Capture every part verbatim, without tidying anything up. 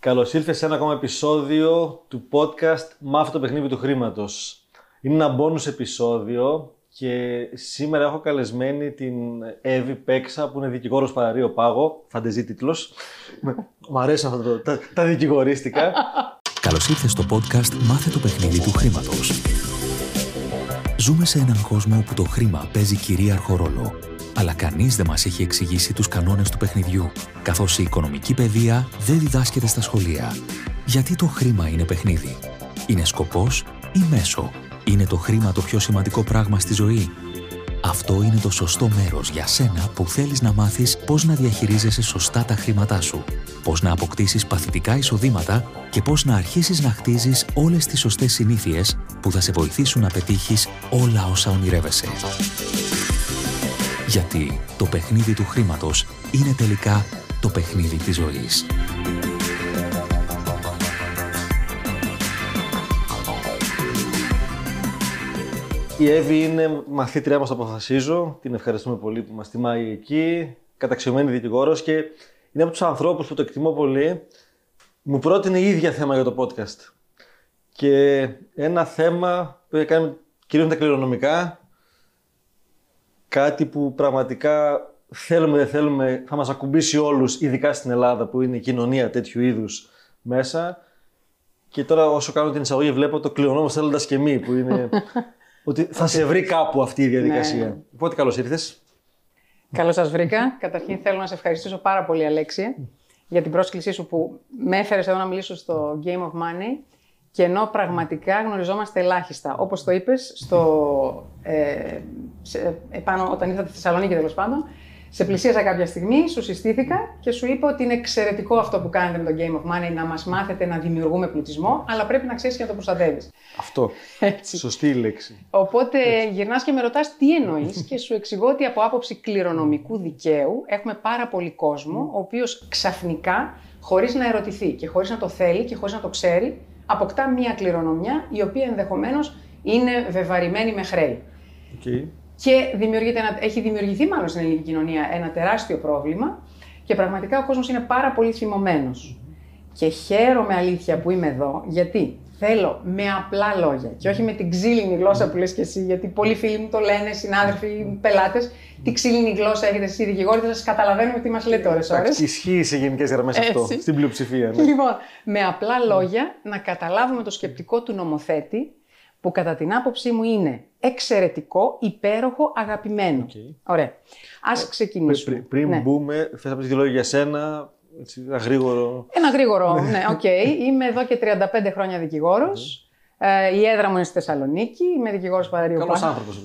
Καλώς ήλθες σε ένα ακόμα επεισόδιο του podcast «Μάθε το παιχνίδι του χρήματος». Είναι ένα bonus επεισόδιο και σήμερα έχω καλεσμένη την Εύη Πέξα που είναι δικηγόρος παραρρίο πάγο, φαντεζή τίτλος. Μ' αρέσει αυτό το... τα, τα δικηγορίστηκα. Καλώς ήλθες στο podcast «Μάθε το παιχνίδι του χρήματος». Ζούμε σε έναν κόσμο όπου το χρήμα παίζει κυρίαρχο ρόλο. Αλλά κανείς δεν μας έχει εξηγήσει τους κανόνες του παιχνιδιού, καθώς η οικονομική παιδεία δεν διδάσκεται στα σχολεία. Γιατί το χρήμα είναι παιχνίδι? Είναι σκοπός ή μέσο? Είναι το χρήμα το πιο σημαντικό πράγμα στη ζωή? Αυτό είναι το σωστό μέρος για σένα που θέλεις να μάθεις πώς να διαχειρίζεσαι σωστά τα χρήματά σου, πώς να αποκτήσεις παθητικά εισοδήματα και πώς να αρχίσεις να χτίζεις όλες τις σωστές συνήθειες που θα σε βοηθήσουν να πετύχεις όλα όσα ονειρεύεσαι. Γιατί το παιχνίδι του χρήματος είναι τελικά το παιχνίδι της ζωής. Η Εύη είναι μαθήτριά μας στο Προθασίζω. Την ευχαριστούμε πολύ που μας τιμάει εκεί. Καταξιωμένη δικηγόρος και είναι από τους ανθρώπους που το εκτιμώ πολύ. Μου πρότεινε η ίδια θέμα για το podcast. Και ένα θέμα που έκανε κυρίως τα κληρονομικά. Κάτι που πραγματικά θέλουμε δεν θέλουμε θα μας ακουμπήσει όλους, ειδικά στην Ελλάδα που είναι η κοινωνία τέτοιου είδους μέσα. Και τώρα όσο κάνω την εισαγωγή βλέπω το κληρονόμος θέλοντας και μη, που είναι ότι θα σε βρει κάπου αυτή η διαδικασία. Ναι. Οπότε καλώς ήρθες. Καλώς σας βρήκα. Καταρχήν θέλω να σε ευχαριστήσω πάρα πολύ, Αλέξη, για την πρόσκλησή σου που με έφερες εδώ να μιλήσω στο Game of Money. Και ενώ πραγματικά γνωριζόμαστε ελάχιστα, όπως το είπες, στο, ε, σε, επάνω, όταν ήρθατε στη Θεσσαλονίκη τέλος πάντων, σε πλησίασα κάποια στιγμή, σου συστήθηκα και σου είπα ότι είναι εξαιρετικό αυτό που κάνετε με το Game of Money, να μας μάθετε να δημιουργούμε πλουτισμό, αλλά πρέπει να ξέρεις και να το προστατεύεις. Αυτό. Έτσι. Σωστή λέξη. Οπότε έτσι. Γυρνάς και με ρωτάς τι εννοείς και σου εξηγώ ότι από άποψη κληρονομικού δικαίου έχουμε πάρα πολύ κόσμο, ο οποίος ξαφνικά, χωρίς να ερωτηθεί και χωρίς να το θέλει και χωρίς να το ξέρει, αποκτά μία κληρονομιά, η οποία ενδεχομένως είναι βεβαρημένη με χρέη. Okay. Και δημιουργείται ένα, έχει δημιουργηθεί μάλλον στην ελληνική κοινωνία ένα τεράστιο πρόβλημα και πραγματικά ο κόσμος είναι πάρα πολύ θυμωμένος. Και χαίρομαι αλήθεια που είμαι εδώ, γιατί θέλω με απλά λόγια και όχι με την ξύλινη γλώσσα που λες και εσύ, γιατί πολλοί φίλοι μου το λένε, συνάδελφοι, πελάτες, τι ξύλινη γλώσσα έχετε εσείς οι δικηγόροι, δεν σας καταλαβαίνουμε τι μας λέτε ώρες ώρες. Ισχύει σε γενικές γραμμές αυτό, στην πλειοψηφία. Ναι. Λοιπόν, με απλά λόγια να καταλάβουμε το σκεπτικό του νομοθέτη, που κατά την άποψή μου είναι εξαιρετικό, υπέροχο, αγαπημένο. Okay. Ωραία. Ας ξεκινήσουμε. Πρι, πριν ναι. μπούμε, θες να πεις δύο λόγια για σένα. Έτσι, ένα γρήγορο. Ένα γρήγορο, ναι, οκ. Okay. Είμαι εδώ και τριάντα πέντε χρόνια δικηγόρος. ε, η έδρα μου είναι στη Θεσσαλονίκη. Είμαι δικηγόρος παραρρίου πάγου. Καλός άνθρωπος.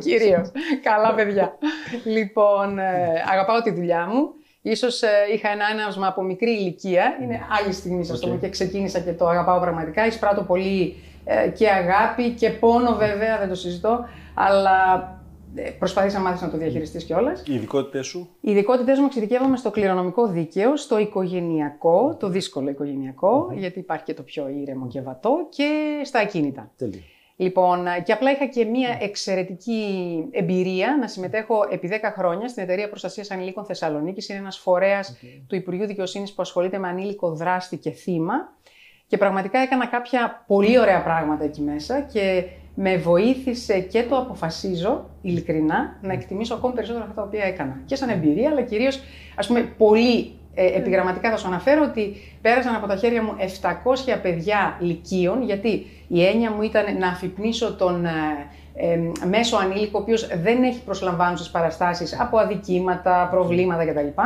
Κυρίως. Καλά παιδιά. Λοιπόν, ε, αγαπάω τη δουλειά μου. Ίσως ε, είχα ένα άναυσμα από μικρή ηλικία. Είναι άλλη στιγμή, σας το πω, και ξεκίνησα και το αγαπάω πραγματικά. Εισπράττω πολύ ε, και αγάπη και πόνο, βέβαια, δεν το συζητώ. Αλλά. Προσπαθήσα να μάθεις να το διαχειριστείς κιόλας. Οι ειδικότητες σου? Οι ειδικότητες μου εξειδικεύομαι στο κληρονομικό δίκαιο, στο οικογενειακό, το δύσκολο οικογενειακό, mm-hmm. γιατί υπάρχει και το πιο ήρεμο και βατό, και στα ακίνητα. Τέλεια. Λοιπόν, και απλά είχα και μία εξαιρετική εμπειρία να συμμετέχω επί δέκα χρόνια στην Εταιρεία Προστασίας Ανηλίκων Θεσσαλονίκης. Είναι ένας φορέας okay. του Υπουργείου Δικαιοσύνης που ασχολείται με ανήλικο δράστη και θύμα. Και πραγματικά έκανα κάποια πολύ ωραία πράγματα εκεί μέσα. Και με βοήθησε και το αποφασίζω, ειλικρινά, να εκτιμήσω ακόμη περισσότερο αυτά τα οποία έκανα. Και σαν εμπειρία, αλλά κυρίως, ας πούμε, πολύ ε, επιγραμματικά θα σου αναφέρω ότι πέρασαν από τα χέρια μου επτακόσια παιδιά λυκείων, γιατί η έννοια μου ήταν να αφυπνίσω τον ε, ε, μέσο ανήλικο, ο οποίος δεν έχει προσλαμβάνουσες παραστάσεις από αδικήματα, προβλήματα κτλ.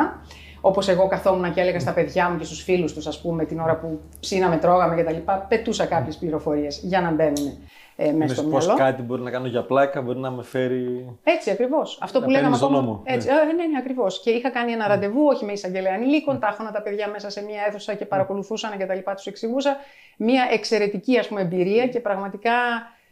Όπως εγώ καθόμουν και έλεγα στα παιδιά μου και στους φίλους τους, ας πούμε, την ώρα που ψήναμε, τρώγαμε κτλ. Πετούσα κάποιες πληροφορίες για να μπαίνουν ε, μέσα στο μυαλό. Πώς κάτι μπορεί να κάνω για πλάκα, μπορεί να με φέρει. Έτσι, ακριβώς. Αυτό που λέγαμε στον νόμο. Έτσι, ναι, ναι, ναι ακριβώς. Και είχα κάνει ένα ραντεβού, όχι με εισαγγελέα ανηλίκων, τάχωνα τα παιδιά μέσα σε μία αίθουσα και παρακολουθούσαν κτλ. Τους εξηγούσα. Μία εξαιρετική, ας πούμε, εμπειρία και πραγματικά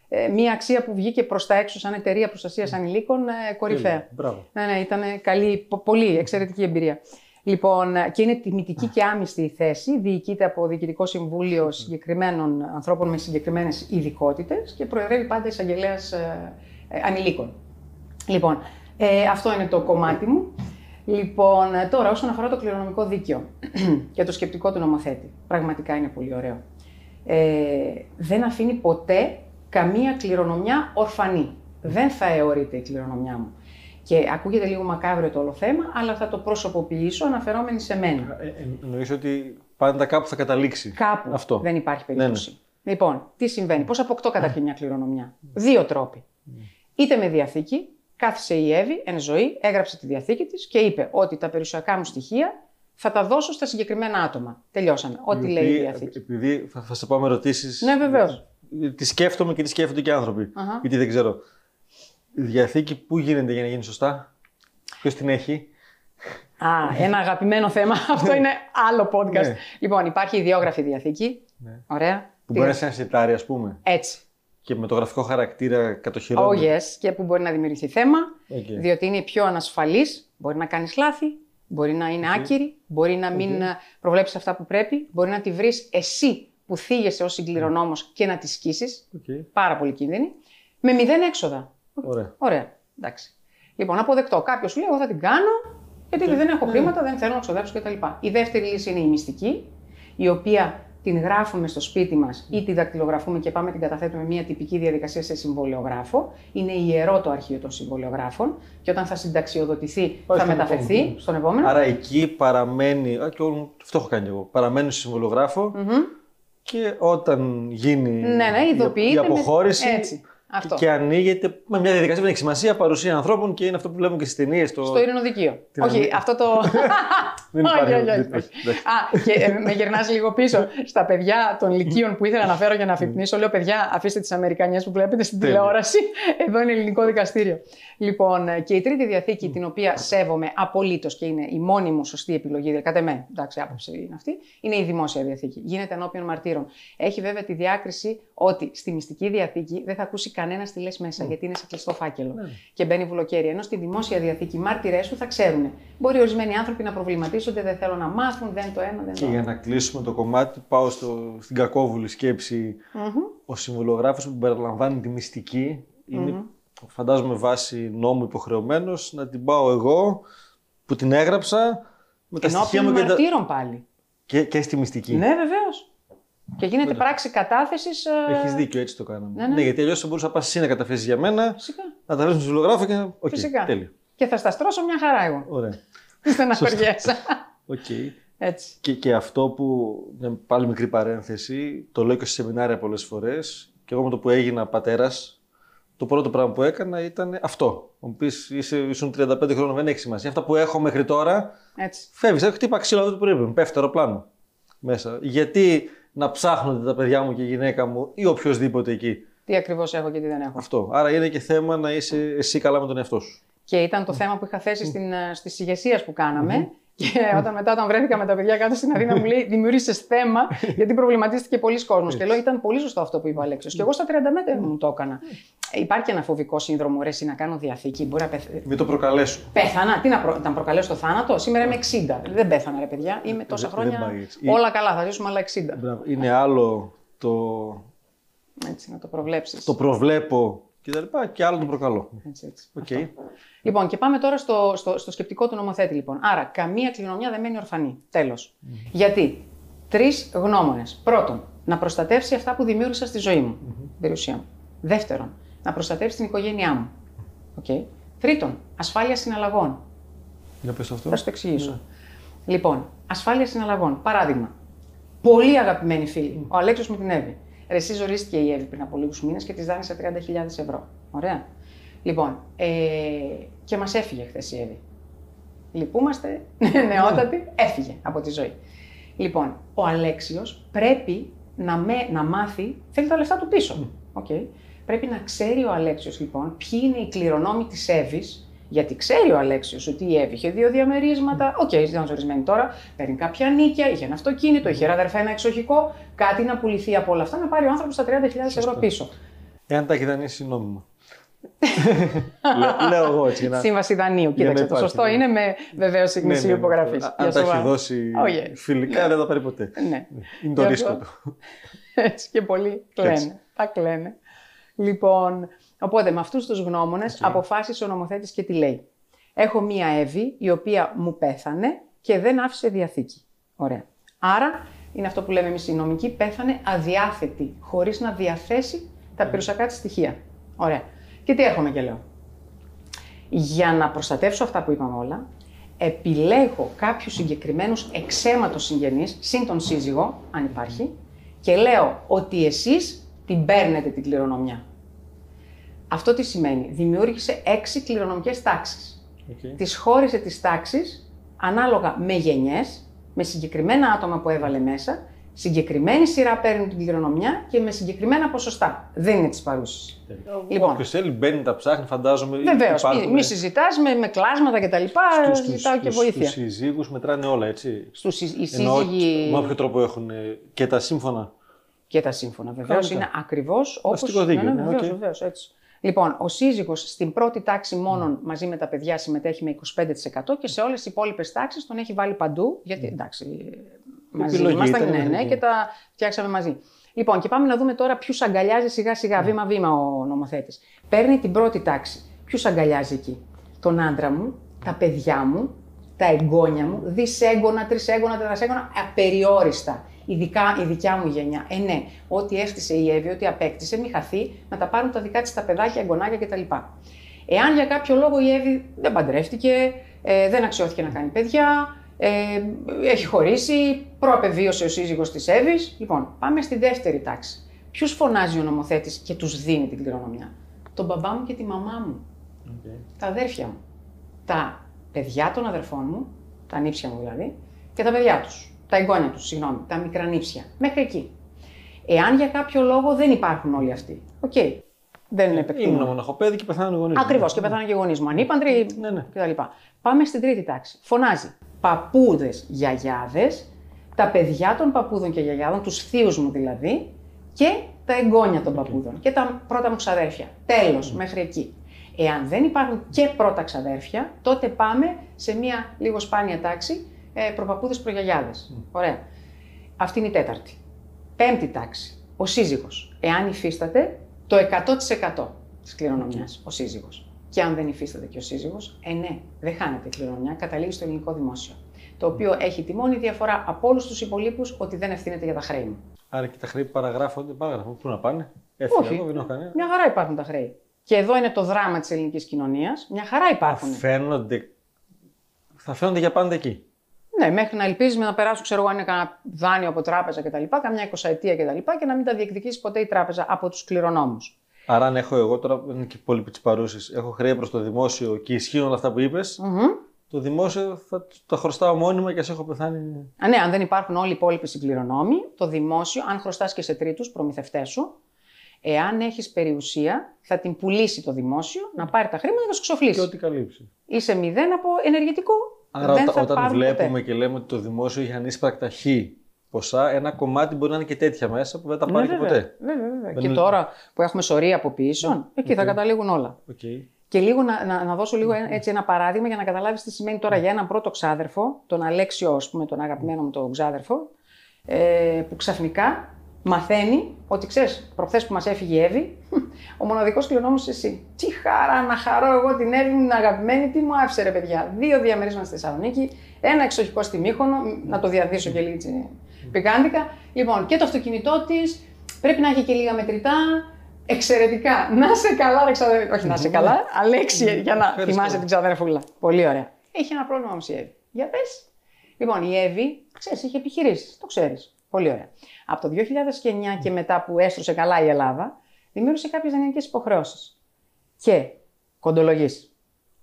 ε, μία αξία που βγήκε προς τα έξω σαν Εταιρεία Προστασίας Ανηλίκων ε, κορυφαία. Ναι, ναι, ήταν καλή, πολύ εξαιρετική εμπειρία. Λοιπόν, και είναι τιμητική και άμυστη η θέση. Διοικείται από Διοικητικό Συμβούλιο συγκεκριμένων ανθρώπων με συγκεκριμένες ειδικότητες και προεδρεύει πάντα εισαγγελέας ε, ε, ανηλίκων. Λοιπόν, ε, αυτό είναι το κομμάτι μου. Λοιπόν, τώρα όσον αφορά το κληρονομικό δίκαιο και το σκεπτικό του νομοθέτη, πραγματικά είναι πολύ ωραίο. Ε, δεν αφήνει ποτέ καμία κληρονομιά ορφανή. Δεν θα αιωρείται η κληρονομιά μου. Και ακούγεται λίγο μακάβριο το όλο θέμα, αλλά θα το προσωποποιήσω αναφερόμενοι σε μένα. Ε, εννοείς ότι πάντα κάπου θα καταλήξει. Κάπου. Αυτό. Δεν υπάρχει περίπτωση. Ναι, ναι. Λοιπόν, τι συμβαίνει, πώς αποκτώ καταρχήν μια κληρονομιά. Δύο τρόποι. Είτε με διαθήκη, κάθισε η Εύη εν ζωή, έγραψε τη διαθήκη της και είπε ότι τα περιουσιακά μου στοιχεία θα τα δώσω στα συγκεκριμένα άτομα. Τελειώσαμε. Ό,τι λέει η διαθήκη. Επειδή θα, θα σε πάμε ερωτήσεις. Ναι, βεβαίως. Τη σκέφτομαι και τη σκέφτονται και άνθρωποι. Uh-huh. Γιατί δεν ξέρω. Διαθήκη, πού γίνεται για να γίνει σωστά, ποιος την έχει. Α, ένα αγαπημένο θέμα. Αυτό είναι άλλο podcast. Ναι. Λοιπόν, υπάρχει ιδιόγραφη διαθήκη. Ναι. Ωραία. Που Τι μπορεί να σε σιτάρει, ας πούμε. Έτσι. Και με το γραφικό χαρακτήρα κατοχυρώνει. Oh yes, και που μπορεί να δημιουργηθεί θέμα. Okay. Διότι είναι πιο ανασφαλής. Μπορεί να κάνεις λάθη, μπορεί να είναι okay. άκυρη, μπορεί να μην okay. προβλέψεις αυτά που πρέπει, μπορεί να τη βρεις εσύ που θίγεσαι ως συγκληρονόμος okay. και να τη σκίσεις. Okay. Πάρα πολύ κίνδυνη. Με μηδέν έξοδα. Ωραία. Ωραία. Εντάξει. Λοιπόν, αποδεκτό. Κάποιος σου λέει: εγώ θα την κάνω, γιατί okay. δεν έχω χρήματα, yeah. δεν θέλω να ξοδέψω κτλ. Η δεύτερη λύση είναι η μυστική, η οποία την γράφουμε στο σπίτι μας ή τη δακτυλογραφούμε και πάμε την καταθέτουμε μια τυπική διαδικασία σε συμβολιογράφο. Είναι ιερό το αρχείο των συμβολιογράφων και όταν θα συνταξιοδοτηθεί Όχι θα μεταφερθεί επόμενο. στον επόμενο. Άρα εκεί παραμένει. Α, και ό, αυτό έχω κάνει εγώ. Παραμένει στο συμβολιογράφο mm-hmm. και όταν γίνει ναι, ναι, η αποχώρηση. Με... Έτσι. Αυτό. Και ανοίγεται με μια διαδικασία που έχει σημασία, παρουσία ανθρώπων και είναι αυτό που βλέπουμε και στις ταινίες. Το... Στο ειρηνοδικείο. Όχι, αυτό το. Δεν υπάρχει. Α, και με γυρνάς λίγο πίσω στα παιδιά των λυκείων που ήθελα να φέρω για να αφυπνίσω. Λέω, παιδιά, αφήστε τις Αμερικανιές που βλέπετε στην τηλεόραση. Εδώ είναι ελληνικό δικαστήριο. Λοιπόν, και η τρίτη διαθήκη, την οποία σέβομαι απολύτως και είναι η μόνη μου σωστή επιλογή, κατά μένα, εντάξει, άποψη είναι αυτή, είναι η δημόσια διαθήκη. Γίνεται ενώπιον μαρτύρων. Έχει βέβαια τη διάκριση ότι στη μυστική διαθήκη δεν θα ακούσει κανένα τη λες μέσα, mm. γιατί είναι σε κλειστό φάκελο mm. και μπαίνει βουλοκαίρι. Ενώ στη δημόσια διαθήκη οι μάρτυρές σου θα ξέρουν. Μπορεί ορισμένοι άνθρωποι να προβληματίζονται, δεν θέλουν να μάθουν, δεν το ένα, δεν το άλλο. Για να κλείσουμε το κομμάτι, πάω στο, στην κακόβουλη σκέψη. Mm-hmm. Ο συμβολιογράφος που περιλαμβάνει τη μυστική, είναι, mm-hmm. φαντάζομαι βάσει νόμου υποχρεωμένος, να την πάω εγώ που την έγραψα με τα στοιχεία μου και μαρτύρων πάλι. Και, και στη μυστική. Ναι, βεβαίως. Και γίνεται Λέρα. πράξη κατάθεσης. Έχεις δίκιο, έτσι το κάναμε. Ναι, ναι. ναι γιατί αλλιώς θα μπορούσα να πας εσύ να καταθέσεις για μένα, Φυσικά. να τα βρεις με συμβολιογράφο και να. Okay, Φυσικά. Τέλειο. Και θα σταστρώσω μια χαρά εγώ. Ωραία. Μην στεναχωριέσαι. Οκ. Έτσι. Και, και αυτό που. Μια πάλι μικρή παρένθεση, το λέω και σε σεμινάρια πολλές φορές. Και εγώ με το που έγινα πατέρας, το πρώτο πράγμα που έκανα ήταν αυτό. Να μου πεις, ήσουν τριάντα πέντε χρόνων, δεν έχει σημασία. Αυτά που έχω μέχρι τώρα. Φεύγεις. Έχω χτύπα ξύλο αυτό που πρέπει. Πέφτει αεροπλάνο μέσα. Γιατί. Να ψάχνονται τα παιδιά μου και η γυναίκα μου ή οποιοδήποτε εκεί. Τι ακριβώς έχω και τι δεν έχω. Αυτό. Άρα είναι και θέμα να είσαι εσύ καλά με τον εαυτό σου. Και ήταν το θέμα που είχα θέσει στην, στις ηγεσίες που κάναμε. Και όταν μετά όταν βρέθηκα με τα παιδιά κάτω στην Αθήνα μου λέει δημιούργησες θέμα γιατί προβληματίστηκε πολλοί κόσμος. Και λέω ήταν πολύ σωστό αυτό που είπε ο Αλέξης. Και εγώ στα τριάντα μέτρα μου το έκανα. Υπάρχει ένα φοβικό σύνδρομο, ρε, να κάνω διαθήκη. Μπορεί να πεθ... Μην το προκαλέσω. Πέθανα. Τι να, προ... να προκαλέσω το θάνατο. Σήμερα είμαι εξήντα. Δεν πέθανα, ρε παιδιά. Είμαι τόσα χρόνια. Όλα καλά. Θα ζήσουμε άλλα εξήντα. Είναι άλλο το. Έτσι, να το προβλέψεις. Το προβλέπω. Και, τα λοιπά, και άλλο τον προκαλώ. Έτσι, έτσι. Okay. Λοιπόν, και πάμε τώρα στο, στο, στο σκεπτικό του νομοθέτη. Λοιπόν. Άρα, καμία κληρονομιά δεν μένει ορφανή. Τέλος. Mm-hmm. Γιατί τρεις γνώμονες. Πρώτον, να προστατεύσει αυτά που δημιούργησα στη ζωή μου, mm-hmm. την περιουσία μου. Δεύτερον, να προστατεύσει την οικογένειά μου. Okay. Τρίτον, ασφάλεια συναλλαγών. Για πες αυτό. Θα σου το εξηγήσω. Yeah. Λοιπόν, ασφάλεια συναλλαγών. Παράδειγμα, πολύ αγαπημένοι φίλοι, mm-hmm. ο Αλέξης με την Εύη. Εσύ ζορίστηκε η Εύη πριν από λίγους μήνες και της δάνεισα τριάντα χιλιάδες ευρώ. Ωραία. Λοιπόν, ε, και μας έφυγε χθες η Εύη. Λυπούμαστε, νεότατη, έφυγε από τη ζωή. Λοιπόν, ο Αλέξιος πρέπει να, με, να μάθει, θέλει τα λεφτά του πίσω. Okay. Πρέπει να ξέρει ο Αλέξιος λοιπόν ποιοι είναι οι κληρονόμοι της Εύης. Γιατί ξέρει ο Αλέξιος ότι η Εύη είχε δύο διαμερίσματα. Οκ, okay, ήταν ζωρισμένη τώρα. Παίρνει κάποια νίκια, είχε ένα αυτοκίνητο, είχε ρε αδερφέ ένα εξοχικό. Κάτι να πουληθεί από όλα αυτά να πάρει ο άνθρωπος τα τριάντα χιλιάδες ευρώ πίσω. Εάν τα έχει δανείσει νόμιμα. Λέω εγώ έτσι. Να... Σύμβαση δανείου. Κοίταξε. Το σωστό είναι με βεβαίως γνησίου υπογραφή. Αν τα έχει δώσει φιλικά, δεν τα πάρει ποτέ. Είναι το ρίσκο του. Έτσι και πολλοί κλαίνε. Τα κλαίνε. Λοιπόν. Οπότε με αυτούς τους γνώμονες okay. αποφάσισε ο νομοθέτης και τι λέει. Έχω μία Εύη, η οποία μου πέθανε και δεν άφησε διαθήκη. Ωραία. Άρα, είναι αυτό που λέμε εμείς οι νομικοί, πέθανε αδιάθετη, χωρίς να διαθέσει τα περιουσιακά της στοιχεία. Ωραία. Και τι έρχομαι και λέω. Για να προστατεύσω αυτά που είπαμε όλα, επιλέγω κάποιους συγκεκριμένους εξαίματος συγγενείς, συν τον σύζυγο, αν υπάρχει, και λέω ότι εσείς την παίρνετε την κληρονομιά. Αυτό τι σημαίνει. Δημιούργησε έξι κληρονομικές τάξεις. Okay. Τις χώρισε τις τάξεις ανάλογα με γενιές, με συγκεκριμένα άτομα που έβαλε μέσα, συγκεκριμένη σειρά παίρνουν την κληρονομιά και με συγκεκριμένα ποσοστά. Δεν είναι της παρούσης. Okay. Λοιπόν, όποιος θέλει μπαίνει, τα ψάχνει, φαντάζομαι. Βεβαίως. Υπάρχουν... Μη συζητάς με, με κλάσματα κτλ. Ζητάω και βοήθεια. Στους συζύγους μετράνε όλα, έτσι. Στους συζύγοι. Με όποιο τρόπο έχουν και τα σύμφωνα. Και τα σύμφωνα, βεβαίως. Είναι ακριβώς όπως. Αστικό δίκαιο. Ναι, βεβαίως, okay. βεβαίως, έτσι. Λοιπόν, ο σύζυγος στην πρώτη τάξη μόνον mm. μαζί με τα παιδιά συμμετέχει με είκοσι πέντε τοις εκατό και σε όλες τις υπόλοιπες τάξεις τον έχει βάλει παντού, γιατί mm. εντάξει, μαζί επιλογή, ήμασταν, ναι, ναι, ναι, και τα φτιάξαμε μαζί. Λοιπόν, και πάμε να δούμε τώρα ποιους αγκαλιάζει σιγά σιγά, mm. βήμα-βήμα ο νομοθέτης. Παίρνει την πρώτη τάξη. Ποιους αγκαλιάζει εκεί? Τον άντρα μου, τα παιδιά μου, τα εγγόνια μου, δισέγγωνα, τρισέγγωνα, τετρασέγγωνα, απεριόριστα. Ειδικά η δικιά μου γενιά. Ε, ναι, ό,τι έφτιασε η Εύη, ό,τι απέκτησε, μη χαθεί, να τα πάρουν τα δικά της τα παιδάκια, εγγονάκια κτλ. Εάν για κάποιο λόγο η Εύη δεν παντρεύτηκε, ε, δεν αξιώθηκε να κάνει παιδιά, ε, έχει χωρίσει, προαπεβίωσε ο σύζυγος της Εύης. Λοιπόν, πάμε στη δεύτερη τάξη. Ποιους φωνάζει ο νομοθέτης και τους δίνει την κληρονομιά? Τον μπαμπά μου και τη μαμά μου. Okay. Τα αδέρφια μου. Τα παιδιά των αδερφών μου, τα νύψια μου δηλαδή, και τα παιδιά τους. Τα εγγόνια τους, συγγνώμη, τα μικρά νύψια. Μέχρι εκεί. Εάν για κάποιο λόγο δεν υπάρχουν όλοι αυτοί. Οκ. Okay. Δεν είναι επεκτήμονο. Ήμουν μοναχοπέδι και πεθάνανε γονείς μου. Ακριβώς, και πεθάνανε και γονείς μου. Ανήπαντροι ναι, ναι. κτλ. Πάμε στην τρίτη τάξη. Φωνάζει παππούδες, γιαγιάδες, τα παιδιά των παππούδων και γιαγιάδων, τους θείους μου δηλαδή, και τα εγγόνια των παππούδων okay. και τα πρώτα μου ξαδέρφια. Τέλος, mm. μέχρι εκεί. Εάν δεν υπάρχουν και πρώτα ξαδέρφια, τότε πάμε σε μια λίγο σπάνια τάξη. Προπαππούδες, προγιαγιάδες. Mm. Ωραία. Αυτή είναι η τέταρτη. Πέμπτη τάξη. Ο σύζυγος. Εάν υφίσταται το εκατό τοις εκατό της κληρονομιάς, mm. ο σύζυγος. Και αν δεν υφίσταται και ο σύζυγος, ε ναι, δεν χάνεται η κληρονομιά, καταλήγει στο ελληνικό δημόσιο. Το οποίο mm. έχει τη μόνη διαφορά από όλους τους υπολείπους ότι δεν ευθύνεται για τα χρέη μου. Άρα και τα χρέη που παραγράφονται, παραγράφονται. Πού να πάνε? Έφυγε εδώ, δεν έχω κανένα. Μια χαρά υπάρχουν τα χρέη. Και εδώ είναι το δράμα της ελληνικής κοινωνίας. Μια χαρά υπάρχουν. Φαίνονται... Θα φαίνονται για πάντα εκεί. Ναι, μέχρι να ελπίζουμε να περάσουν, ξέρω εγώ, αν είναι κανένα δάνειο από τράπεζα κτλ. Καμιά εικοσαετία κτλ. Και, και να μην τα διεκδικήσει ποτέ η τράπεζα από τους κληρονόμους. Άρα, αν έχω εγώ τώρα, είναι και πολύ τη παρούση, έχω χρέη προς το δημόσιο και ισχύουν όλα αυτά που είπες, mm-hmm. το δημόσιο θα τα χρωστάω μόνιμα και ας έχω πεθάνει. Α, ναι, αν δεν υπάρχουν όλοι οι υπόλοιποι συγκληρονόμοι, το δημόσιο, αν χρωστάς και σε τρίτους, προμηθευτές σου, εάν έχεις περιουσία, θα την πουλήσει το δημόσιο, να πάρει τα χρήματα και να σου ξοφλήσει. Και ό,τι καλύψει. Είσαι μηδέν από ενεργητικό. Άρα, δεν θα όταν βλέπουμε ποτέ. Και λέμε ότι το δημόσιο είχε ανείσπρακτα χ ποσά, ένα κομμάτι μπορεί να είναι και τέτοια μέσα που δεν τα πάρει ναι, και βέβαια, ποτέ. Βέβαια, βέβαια. Και είναι... τώρα που έχουμε σωρία αποποιήσεων, okay. εκεί θα καταλήγουν όλα. Okay. Και λίγο να, να, να δώσω λίγο έτσι ένα παράδειγμα για να καταλάβεις τι σημαίνει τώρα yeah. για έναν πρώτο ξάδερφο, τον Αλέξιο, ας πούμε, τον αγαπημένο μου τον ξάδερφο, ε, που ξαφνικά μαθαίνει ότι ξέρεις, προχθές που μας έφυγε η Εύη, ο μοναδικός κληρονόμος εσύ. Τι χαρά να χαρώ εγώ την Εύη μου, την αγαπημένη, τι μου άφησε ρε παιδιά. Δύο διαμερίσματα στη Θεσσαλονίκη, ένα εξοχικό στη Μύκονο, να το διαδίσω και λίγο έτσι πικάντικα. Λοιπόν, και το αυτοκίνητό της πρέπει να έχει και λίγα μετρητά. Εξαιρετικά. Να σε καλά, ρε ξαδέρφη. Όχι, να σε καλά, Αλέξη, για να θυμάσαι την ξαδερφούλα. Πολύ ωραία. Έχει ένα πρόβλημα όμως η Εύη. Για πες. Λοιπόν, η Εύη, ξέρεις, είχε επιχειρήσεις, το ξέρεις. Πολύ ωραία. Από το δύο χιλιάδες εννιά και μετά που έστρωσε καλά η Ελλάδα, δημιούργησε κάποιες δανειακές υποχρεώσεις. Και κοντολογής.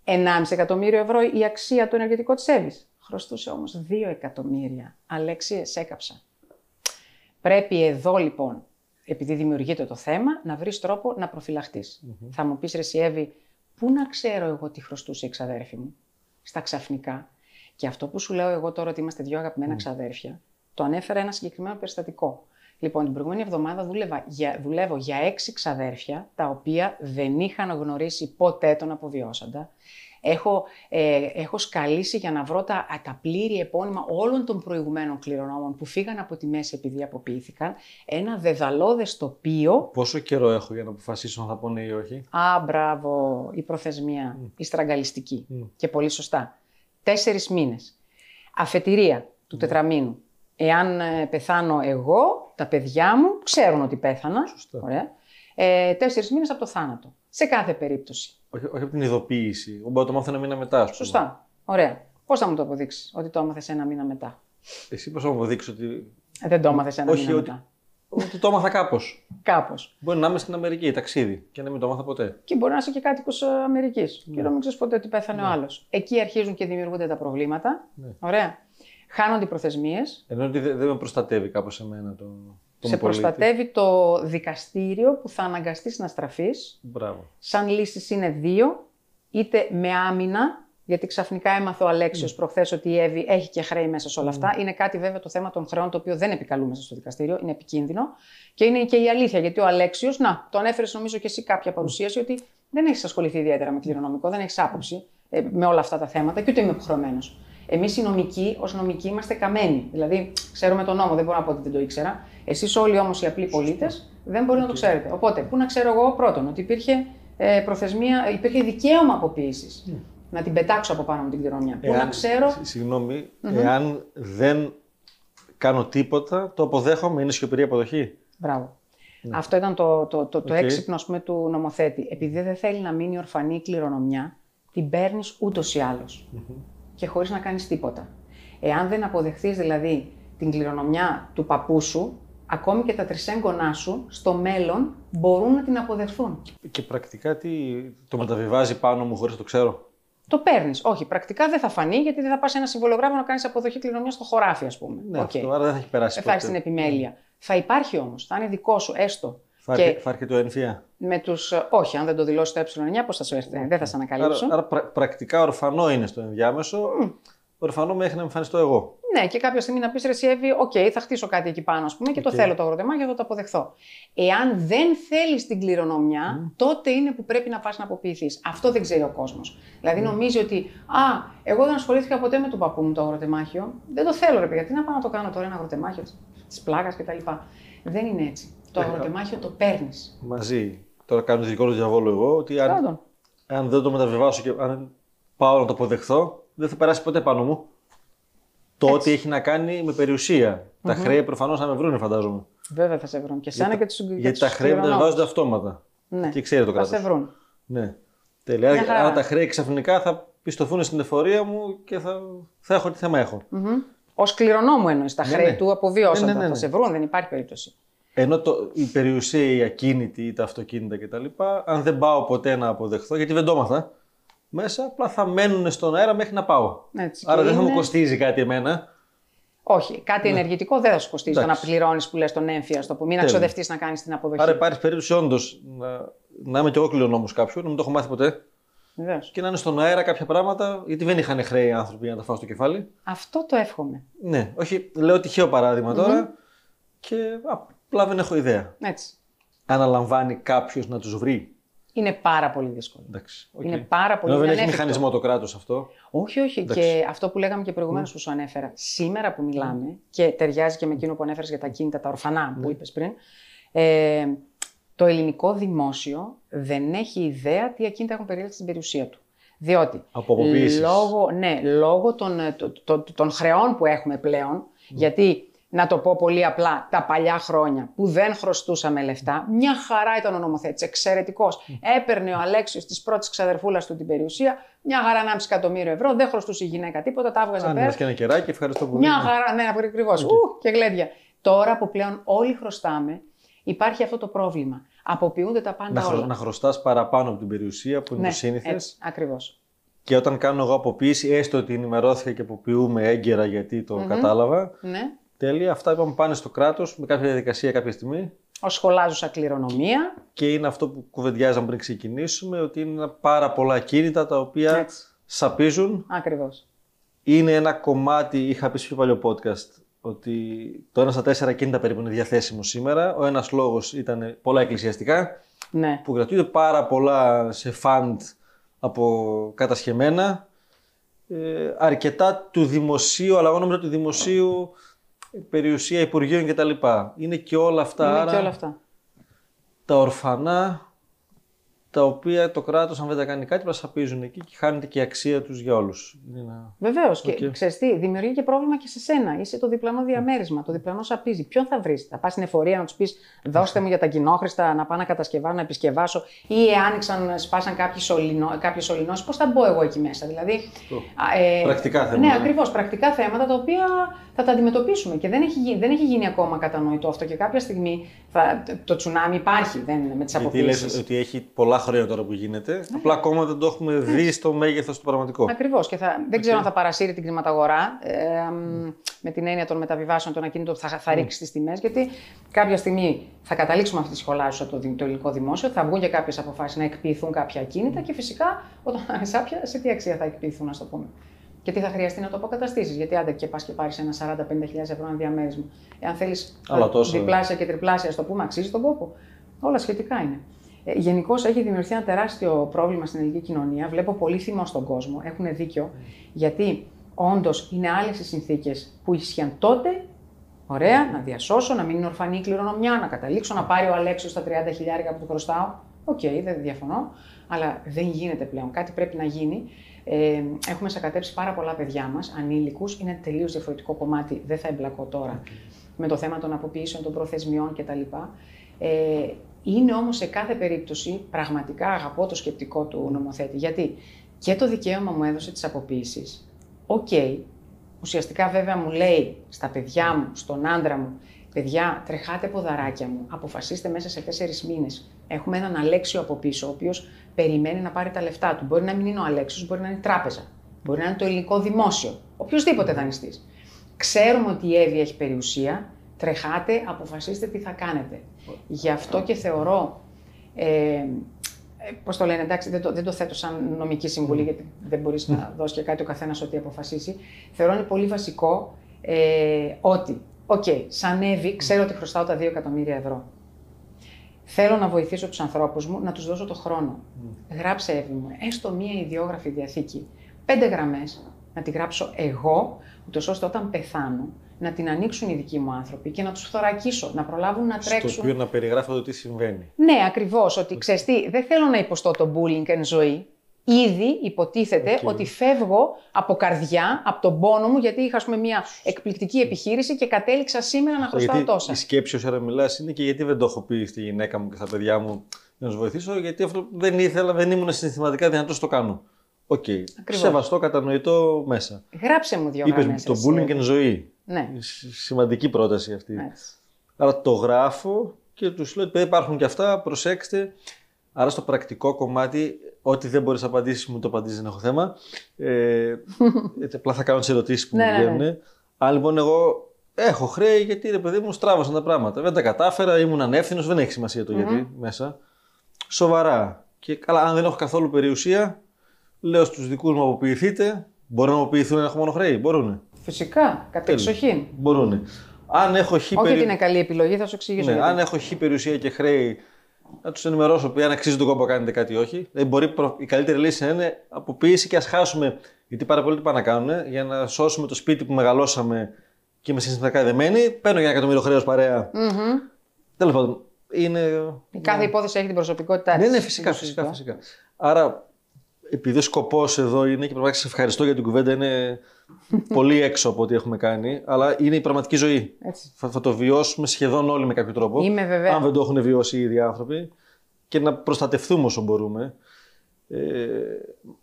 ενάμιση εκατομμύριο ευρώ η αξία του ενεργητικού της Εύης. Χρωστούσε όμως δύο εκατομμύρια. Αλέξη, σε έκαψα. Πρέπει εδώ λοιπόν, επειδή δημιουργείται το θέμα, να βρεις τρόπο να προφυλαχτείς. Mm-hmm. Θα μου πεις ρε εσύ Εύη, πού να ξέρω εγώ τι χρωστούσε η ξαδέρφη μου, στα ξαφνικά. Και αυτό που σου λέω εγώ τώρα ότι είμαστε δύο αγαπημένα mm. ξαδέρφια. Το ανέφερα ένα συγκεκριμένο περιστατικό. Λοιπόν, την προηγούμενη εβδομάδα δούλευα για, δουλεύω για έξι ξαδέρφια, τα οποία δεν είχαν γνωρίσει ποτέ τον αποβιώσαντα. Έχω, ε, έχω σκαλίσει για να βρω τα, τα πλήρη επώνυμα όλων των προηγουμένων κληρονόμων που φύγαν από τη μέση επειδή αποποιήθηκαν. Ένα δεδαλώδες τοπίο. Πόσο καιρό έχω για να αποφασίσω αν θα πω ναι ή όχι? Α, μπράβο, η προθεσμία, mm. η στραγγαλιστική. Mm. Και πολύ σωστά. Τέσσερις μήνες. Αφετηρία του mm. τετραμήνου. Εάν πεθάνω εγώ, τα παιδιά μου ξέρουν ότι πέθανα. Ωραία. Ε, τέσσερις μήνες από το θάνατο. Σε κάθε περίπτωση. Όχι, όχι από την ειδοποίηση. Μπορεί να το μάθω ένα μήνα μετά. Σωστά. Ωραία. Πώς θα μου το αποδείξεις ότι το έμαθες ένα μήνα μετά? Εσύ πώς θα μου αποδείξεις ότι. Δεν το έμαθες ένα όχι, μήνα ότι... μετά. Ότι το έμαθα κάπως. Κάπως. Μπορεί να είμαι στην Αμερική, ταξίδι, και να μην το έμαθα ποτέ. Και μπορεί να είσαι και κάτοικος Αμερικής. Mm. Και να μην ξέρεις ποτέ ότι πέθανε mm. ο άλλος. Εκεί αρχίζουν και δημιουργούνται τα προβλήματα. Mm. Ωραία. Χάνονται οι προθεσμίες. Ενώ ότι δεν με προστατεύει κάπως εμένα το. Σε πολίτη. Προστατεύει το δικαστήριο που θα αναγκαστείς να στραφείς. Μπράβο. Σαν λύσεις είναι δύο, είτε με άμυνα, γιατί ξαφνικά έμαθα ο Αλέξιος mm. προχθές ότι η Εύη έχει και χρέη μέσα σε όλα αυτά. Mm. Είναι κάτι βέβαια το θέμα των χρεών, το οποίο δεν επικαλούμε μέσα στο δικαστήριο, είναι επικίνδυνο. Και είναι και η αλήθεια, γιατί ο Αλέξιος, να, τον έφερες νομίζω και εσύ κάποια παρουσίαση, mm. ότι δεν έχεις ασχοληθεί ιδιαίτερα με κληρονομικό, δεν έχεις άποψη ε, με όλα αυτά τα θέματα και ούτε είμαι υποχρεωμένος. Εμείς οι νομικοί, ως νομικοί, είμαστε καμένοι. Δηλαδή, ξέρουμε τον νόμο, δεν μπορώ να πω ότι δεν το ήξερα. Εσείς όλοι όμως οι απλοί πολίτες δεν μπορεί okay. να το ξέρετε. Οπότε, πού να ξέρω εγώ πρώτον ότι υπήρχε ε, προθεσμία, υπήρχε δικαίωμα αποποίησης. Mm. Να την πετάξω από πάνω μου την κληρονομιά. Πού να ξέρω. Συγγνώμη, mm-hmm. εάν δεν κάνω τίποτα, το αποδέχομαι, είναι σιωπηρή αποδοχή. Μπράβο. Mm. Αυτό ήταν το, το, το, το okay. έξυπνο, ας πούμε, του νομοθέτη. Επειδή δεν θέλει να μείνει ορφανή η κληρονομιά, την παίρνει ούτως ή άλλως. Mm-hmm. Και χωρίς να κάνεις τίποτα. Εάν δεν αποδεχθείς δηλαδή την κληρονομιά του παππού σου, ακόμη και τα τρισέγγονά σου στο μέλλον μπορούν να την αποδεχθούν. Και, και πρακτικά τι, το μεταβιβάζει πάνω μου χωρίς το ξέρω? Το παίρνεις. Όχι, πρακτικά δεν θα φανεί, γιατί δεν θα πας σε ένα συμβολογράφο να κάνεις αποδοχή κληρονομιάς στο χωράφι, ας πούμε. Ναι, okay. αυτό, άρα δεν θα έχει περάσει. Δεν θα έχεις την επιμέλεια. Mm. Θα υπάρχει όμως, θα είναι δικό σου, έστω. Θα, και... θα έρχεται ο ΕΝΦΙΑ. Με τους... Όχι, αν δεν το δηλώσει το ε εννιά, πώς θα σου έρθει, okay. δεν θα σε ανακαλύψουν. Άρα, άρα πρακτικά ορφανό είναι στο ενδιάμεσο. Mm. Ορφανό μέχρι να εμφανιστώ εγώ. Ναι, και κάποια στιγμή να πεις, ρε Εύη, οκ, okay, θα χτίσω κάτι εκεί πάνω, ας πούμε, και okay. το θέλω το αγροτεμάκι, θα το αποδεχθώ. Εάν δεν θέλεις την κληρονομιά, mm. τότε είναι που πρέπει να πας να αποποιηθείς. Αυτό δεν ξέρει ο κόσμος. Δηλαδή, mm. νομίζει ότι, α, εγώ δεν ασχολήθηκα ποτέ με τον παππού μου το αγροτεμάχιο. Δεν το θέλω, ρε παιδιά, τι να πάω να το κάνω τώρα, ένα αγροτεμάχιο τη πλάκα κτλ. Δεν είναι έτσι. Το αγροτεμάχιο το παίρνεις. Μαζί. Τώρα κάνω δικό του διαβόλου εγώ ότι αν, αν δεν το μεταβιβάσω και αν πάω να το αποδεχθώ, δεν θα περάσει ποτέ πάνω μου. Το ότι έχει να κάνει με περιουσία. Mm-hmm. Τα χρέη προφανώς θα με βρουν, φαντάζομαι. Βέβαια θα σε βρουν. Και εσένα και τους συγκεκριμένους. Γιατί τα χρέη μεταβιβάζονται αυτόματα. Ναι. Και ξέρει το κράτος. Θα σε βρουν. Ναι. Τέλεια. Άρα χαρά. Τα χρέη ξαφνικά θα πιστωθούν στην εφορία μου και θα, θα έχω τι θέμα έχω. Mm-hmm. Ως κληρονόμου εννοείς. Τα ναι, χρέη ναι. του αποβιώσαντα. Ναι, ναι, ναι, ναι. Θα σε βρουν, δεν υπάρχει περίπτωση. Ενώ το, η περιουσία, η ακίνητη ή τα αυτοκίνητα κτλ., αν δεν πάω ποτέ να αποδεχθώ, γιατί δεν το έμαθα μέσα, απλά θα μένουν στον αέρα μέχρι να πάω. Έτσι, άρα δεν είναι... θα μου κοστίζει κάτι εμένα. Όχι, κάτι ναι. ενεργητικό δεν θα σου κοστίζει. Το να πληρώνει που λες τον έμφυα, στο που μην αξιοδευτεί να κάνει την αποδοχή. Άρα υπάρχει περίπτωση όντως να, να είμαι και εγώ κληρονόμος κάποιου, να μην το έχω μάθει ποτέ. Βεβαίως. Και να είναι στον αέρα κάποια πράγματα, γιατί δεν είχαν χρέη άνθρωποι να τα φάω στο κεφάλι. Αυτό το εύχομαι. Ναι, όχι, λέω τυχαίο παράδειγμα τώρα. Mm-hmm. Και... απλά δεν έχω ιδέα. Έτσι. Αναλαμβάνει κάποιος να τους βρει. Είναι πάρα πολύ δύσκολο. Εντάξει, okay. Είναι πάρα πολύ δύσκολο. Δεν έχει μηχανισμό το κράτος αυτό. Όχι, όχι. Εντάξει. Και αυτό που λέγαμε και προηγουμένως mm. που σου ανέφερα. Σήμερα που μιλάμε, mm. και ταιριάζει και με εκείνο που ανέφερες για τα κίνητα, τα ορφανά mm. που είπες πριν, ε, το ελληνικό δημόσιο δεν έχει ιδέα τι ακίνητα έχουν περιλάβει στην περιουσία του. Διότι λόγω, ναι, λόγω των, των, των, των χρεών που έχουμε πλέον, mm. γιατί. Να το πω πολύ απλά, τα παλιά χρόνια που δεν χρωστούσαμε λεφτά, μια χαρά ήταν ο νομοθέτης, εξαιρετικός. Έπαιρνε ο Αλέξιος της πρώτης ξαδερφούλας του την περιουσία, μια χαρά ένα κόμμα πέντε εκατομμύριο ευρώ, δεν χρωστούσε η γυναίκα τίποτα, τα έβγαζε πέρα. Άντε, και ένα κεράκι, ευχαριστώ πολύ. Μια χαρά, ναι, ακριβώς. Okay. Ου, και γλέντια. Τώρα που πλέον όλοι χρωστάμε, υπάρχει αυτό το πρόβλημα. Αποποιούνται τα πάντα να χρω, όλα. Να χρωστάς παραπάνω από την περιουσία που είναι ναι, το σύνηθες. Ακριβώς. Και όταν κάνω εγώ αποποίηση, έστω ότι ενημερώθηκα και αποποιούμε έγκαιρα γιατί το mm-hmm. κατάλαβα. Ναι. Τέλεια, αυτά είπαμε πάνε στο κράτος με κάποια διαδικασία κάποια στιγμή. Ως σχολάζουσα κληρονομία. Και είναι αυτό που κουβεντιάζαμε πριν ξεκινήσουμε, ότι είναι πάρα πολλά κίνητα τα οποία έτσι. Σαπίζουν. Ακριβώς. Είναι ένα κομμάτι, είχα πει σε πιο παλιό podcast, ότι το ένα στα τέσσερα κίνητα περίπου είναι διαθέσιμο σήμερα. Ο ένας λόγος ήταν πολλά εκκλησιαστικά, ναι. που κρατούνται πάρα πολλά σε φαντ από κατασχεμένα, ε, αρκετά του δημοσίου, αλλά εγώ νόμιζα του δημοσίου, περιουσία υπουργείων κτλ. Είναι και όλα αυτά. Είναι άρα, και όλα αυτά. Τα ορφανά, τα οποία το κράτος, αν δεν τα κάνει κάτι, πλασαπίζουν εκεί και χάνεται και η αξία τους για όλους. Ένα... Βεβαίως. Okay. Και ξέρεις τι, δημιουργεί και πρόβλημα και σε σένα. Είσαι το διπλανό διαμέρισμα, το διπλανό σαπίζει. Ποιον θα βρεις, θα πας στην εφορία να τους πεις δώστε μου για τα κοινόχρηστα να πάω να κατασκευάσω, να επισκευάσω, ή άνοιξαν, σπάσαν κάποιοι σωληνώσεις, πώς θα μπω εγώ εκεί μέσα. Δηλαδή, ε, πρακτικά θέματα. Ναι, ακριβώς. Πρακτικά θέματα τα οποία θα τα αντιμετωπίσουμε και δεν έχει, δεν έχει γίνει ακόμα κατανοητό αυτό. Και κάποια στιγμή θα, το τσουνάμι υπάρχει δεν, με τις αποκλήσεις. Γιατί λες ότι έχει πολλά χρόνια τώρα που γίνεται. Ναι. Απλά ακόμα δεν το έχουμε ναι. δει στο μέγεθος του πραγματικό. Ακριβώς. Και θα, δεν okay. ξέρω αν θα παρασύρει την κλιματαγορά ε, mm. με την έννοια των μεταβιβάσεων, των ακινήτων που θα, θα mm. ρίξει τις τιμές. Γιατί κάποια στιγμή θα καταλήξουμε αυτή τη σχολάζουσα το, το υλικό δημόσιο, θα βγουν και κάποιες αποφάσεις να εκποιηθούν κάποια ακίνητα mm. και φυσικά όταν ανεσάπια σε τι αξία θα εκποιηθούν, ας το πούμε. Και τι θα χρειαστεί να το αποκαταστήσεις. Γιατί άντε και πας και πάρεις ένα σαράντα με πενήντα χιλιάδες ευρώ ένα διαμέρισμα. Εάν θέλεις διπλάσια και τριπλάσια, ας το πούμε, αξίζει τον κόπο. Όλα σχετικά είναι. Ε, γενικώς έχει δημιουργηθεί ένα τεράστιο πρόβλημα στην ελληνική κοινωνία. Βλέπω πολύ θυμό στον κόσμο. Έχουν δίκιο. Mm. Γιατί όντως είναι άλλες οι συνθήκες που ίσχυαν τότε. Ωραία, mm. να διασώσω, να μην είναι ορφανή η κληρονομιά, να καταλήξω, να πάρει ο Αλέξης τα τριάντα χιλιάρικα που του χρωστάω. Οκ, okay, δεν διαφωνώ. Αλλά δεν γίνεται πλέον. Κάτι πρέπει να γίνει. Ε, έχουμε σακατέψει πάρα πολλά παιδιά μας, ανήλικους. Είναι τελείως διαφορετικό κομμάτι. Δεν θα εμπλακώ τώρα okay. με το θέμα των αποποιήσεων, των προθεσμιών κτλ. Ε, είναι όμως σε κάθε περίπτωση πραγματικά αγαπώ το σκεπτικό του νομοθέτη. Γιατί και το δικαίωμα μου έδωσε τις αποποιήσεις. Οκ. Okay. Ουσιαστικά βέβαια μου λέει στα παιδιά μου, στον άντρα μου, παιδιά, τρεχάτε ποδαράκια μου. Αποφασίστε μέσα σε τέσσερις μήνες. Έχουμε έναν Αλέξιο από πίσω, ο οποίος περιμένει να πάρει τα λεφτά του. Μπορεί να μην είναι ο Αλέξιος, μπορεί να είναι η τράπεζα. Μπορεί να είναι το ελληνικό δημόσιο. Οποιοσδήποτε δανειστής. Ξέρουμε ότι η Εύη έχει περιουσία. Τρεχάτε, αποφασίστε τι θα κάνετε. Γι' αυτό και θεωρώ. Ε, Πώς το λένε, εντάξει, δεν το, δεν το θέτω σαν νομική συμβουλή, γιατί δεν μπορείς να δώσεις και κάτι ο καθένας ό,τι αποφασίσει. Θεωρώ είναι πολύ βασικό ε, ότι. Οκ, okay, σαν Εύη, ξέρω ότι χρωστάω τα δύο εκατομμύρια ευρώ. Θέλω να βοηθήσω τους ανθρώπους μου, να τους δώσω το χρόνο. Mm. Γράψε, Εύη μου, έστω μία ιδιόγραφη διαθήκη. Πέντε γραμμές να τη γράψω εγώ, ούτως ώστε όταν πεθάνω να την ανοίξουν οι δικοί μου άνθρωποι και να τους θωρακίσω, να προλάβουν να τρέξουν. Στο οποίο να περιγράφω το τι συμβαίνει. Ναι, ακριβώς. Ότι ξέρεις τι, δεν θέλω να υποστώ το bullying εν ζωή. Ήδη υποτίθεται okay. ότι φεύγω από καρδιά, από τον πόνο μου, γιατί είχα ας πούμε, μια εκπληκτική επιχείρηση και κατέληξα σήμερα να χρωστάω γιατί τόσα. Η σκέψη όσο ώρα μιλάς είναι και γιατί δεν το έχω πει στη γυναίκα μου και στα παιδιά μου να τους βοηθήσω, γιατί αυτό δεν ήθελα, δεν ήμουν συναισθηματικά δυνατός να το κάνω. Οκ. Okay. Σεβαστό, κατανοητό μέσα. Γράψε μου δύο γραμμές. Το bullying εν ζωή. Ναι. Σημαντική πρόταση αυτή. Έτσι. Άρα το γράφω και τους λέω ότι υπάρχουν και αυτά, προσέξτε. Άρα στο πρακτικό κομμάτι, ό,τι δεν μπορείς να απαντήσεις, μου το απαντήσεις, δεν έχω θέμα. Ε, έτσι, απλά θα κάνω τις ερωτήσεις που μου βγαίνουν. Ναι, ναι. Αν λοιπόν εγώ έχω χρέη, γιατί ρε παιδί μου στράβωσαν τα πράγματα. Δεν τα κατάφερα, ήμουν ανεύθυνος, δεν έχει σημασία το mm-hmm. γιατί μέσα. Σοβαρά. Και καλά, αν δεν έχω καθόλου περιουσία, λέω στους δικούς μου αποποιηθείτε. Μπορούν να αποποιηθούν να έχω μόνο χρέη, μπορούνε. Φυσικά, κατ' εξοχήν. Μπορούνε. Αν έχω χι... Όχι ότι είναι καλή επιλογή, θα σου εξηγήσω. Ναι, αν έχω χι περιουσία και χρέη. Να τους ενημερώσω αν αξίζει τον κόπο να κάνετε κάτι ή όχι. Δηλαδή, μπορεί προ... η καλύτερη λύση να είναι αποποίηση και ας χάσουμε. Γιατί πάρα πολλοί τι πάνε να κάνουν, για να σώσουμε το σπίτι που μεγαλώσαμε και είμαι συναισθηματικά δεμένη. Παίρνω για ένα εκατομμύριο χρέος παρέα. Mm-hmm. Τέλος πάντων. Είναι... Η κάθε yeah. υπόθεση έχει την προσωπικότητά της. Ναι, ναι, φυσικά, φυσικά, φυσικά. Άρα, επειδή ο σκοπός εδώ είναι και πραγματικά σας ευχαριστώ για την κουβέντα, είναι πολύ έξω από ό,τι έχουμε κάνει, αλλά είναι η πραγματική ζωή. Θα, θα το βιώσουμε σχεδόν όλοι με κάποιο τρόπο. Είμαι βέβαια. Αν δεν το έχουν βιώσει οι ίδιοι άνθρωποι, και να προστατευτούμε όσο μπορούμε. Ε,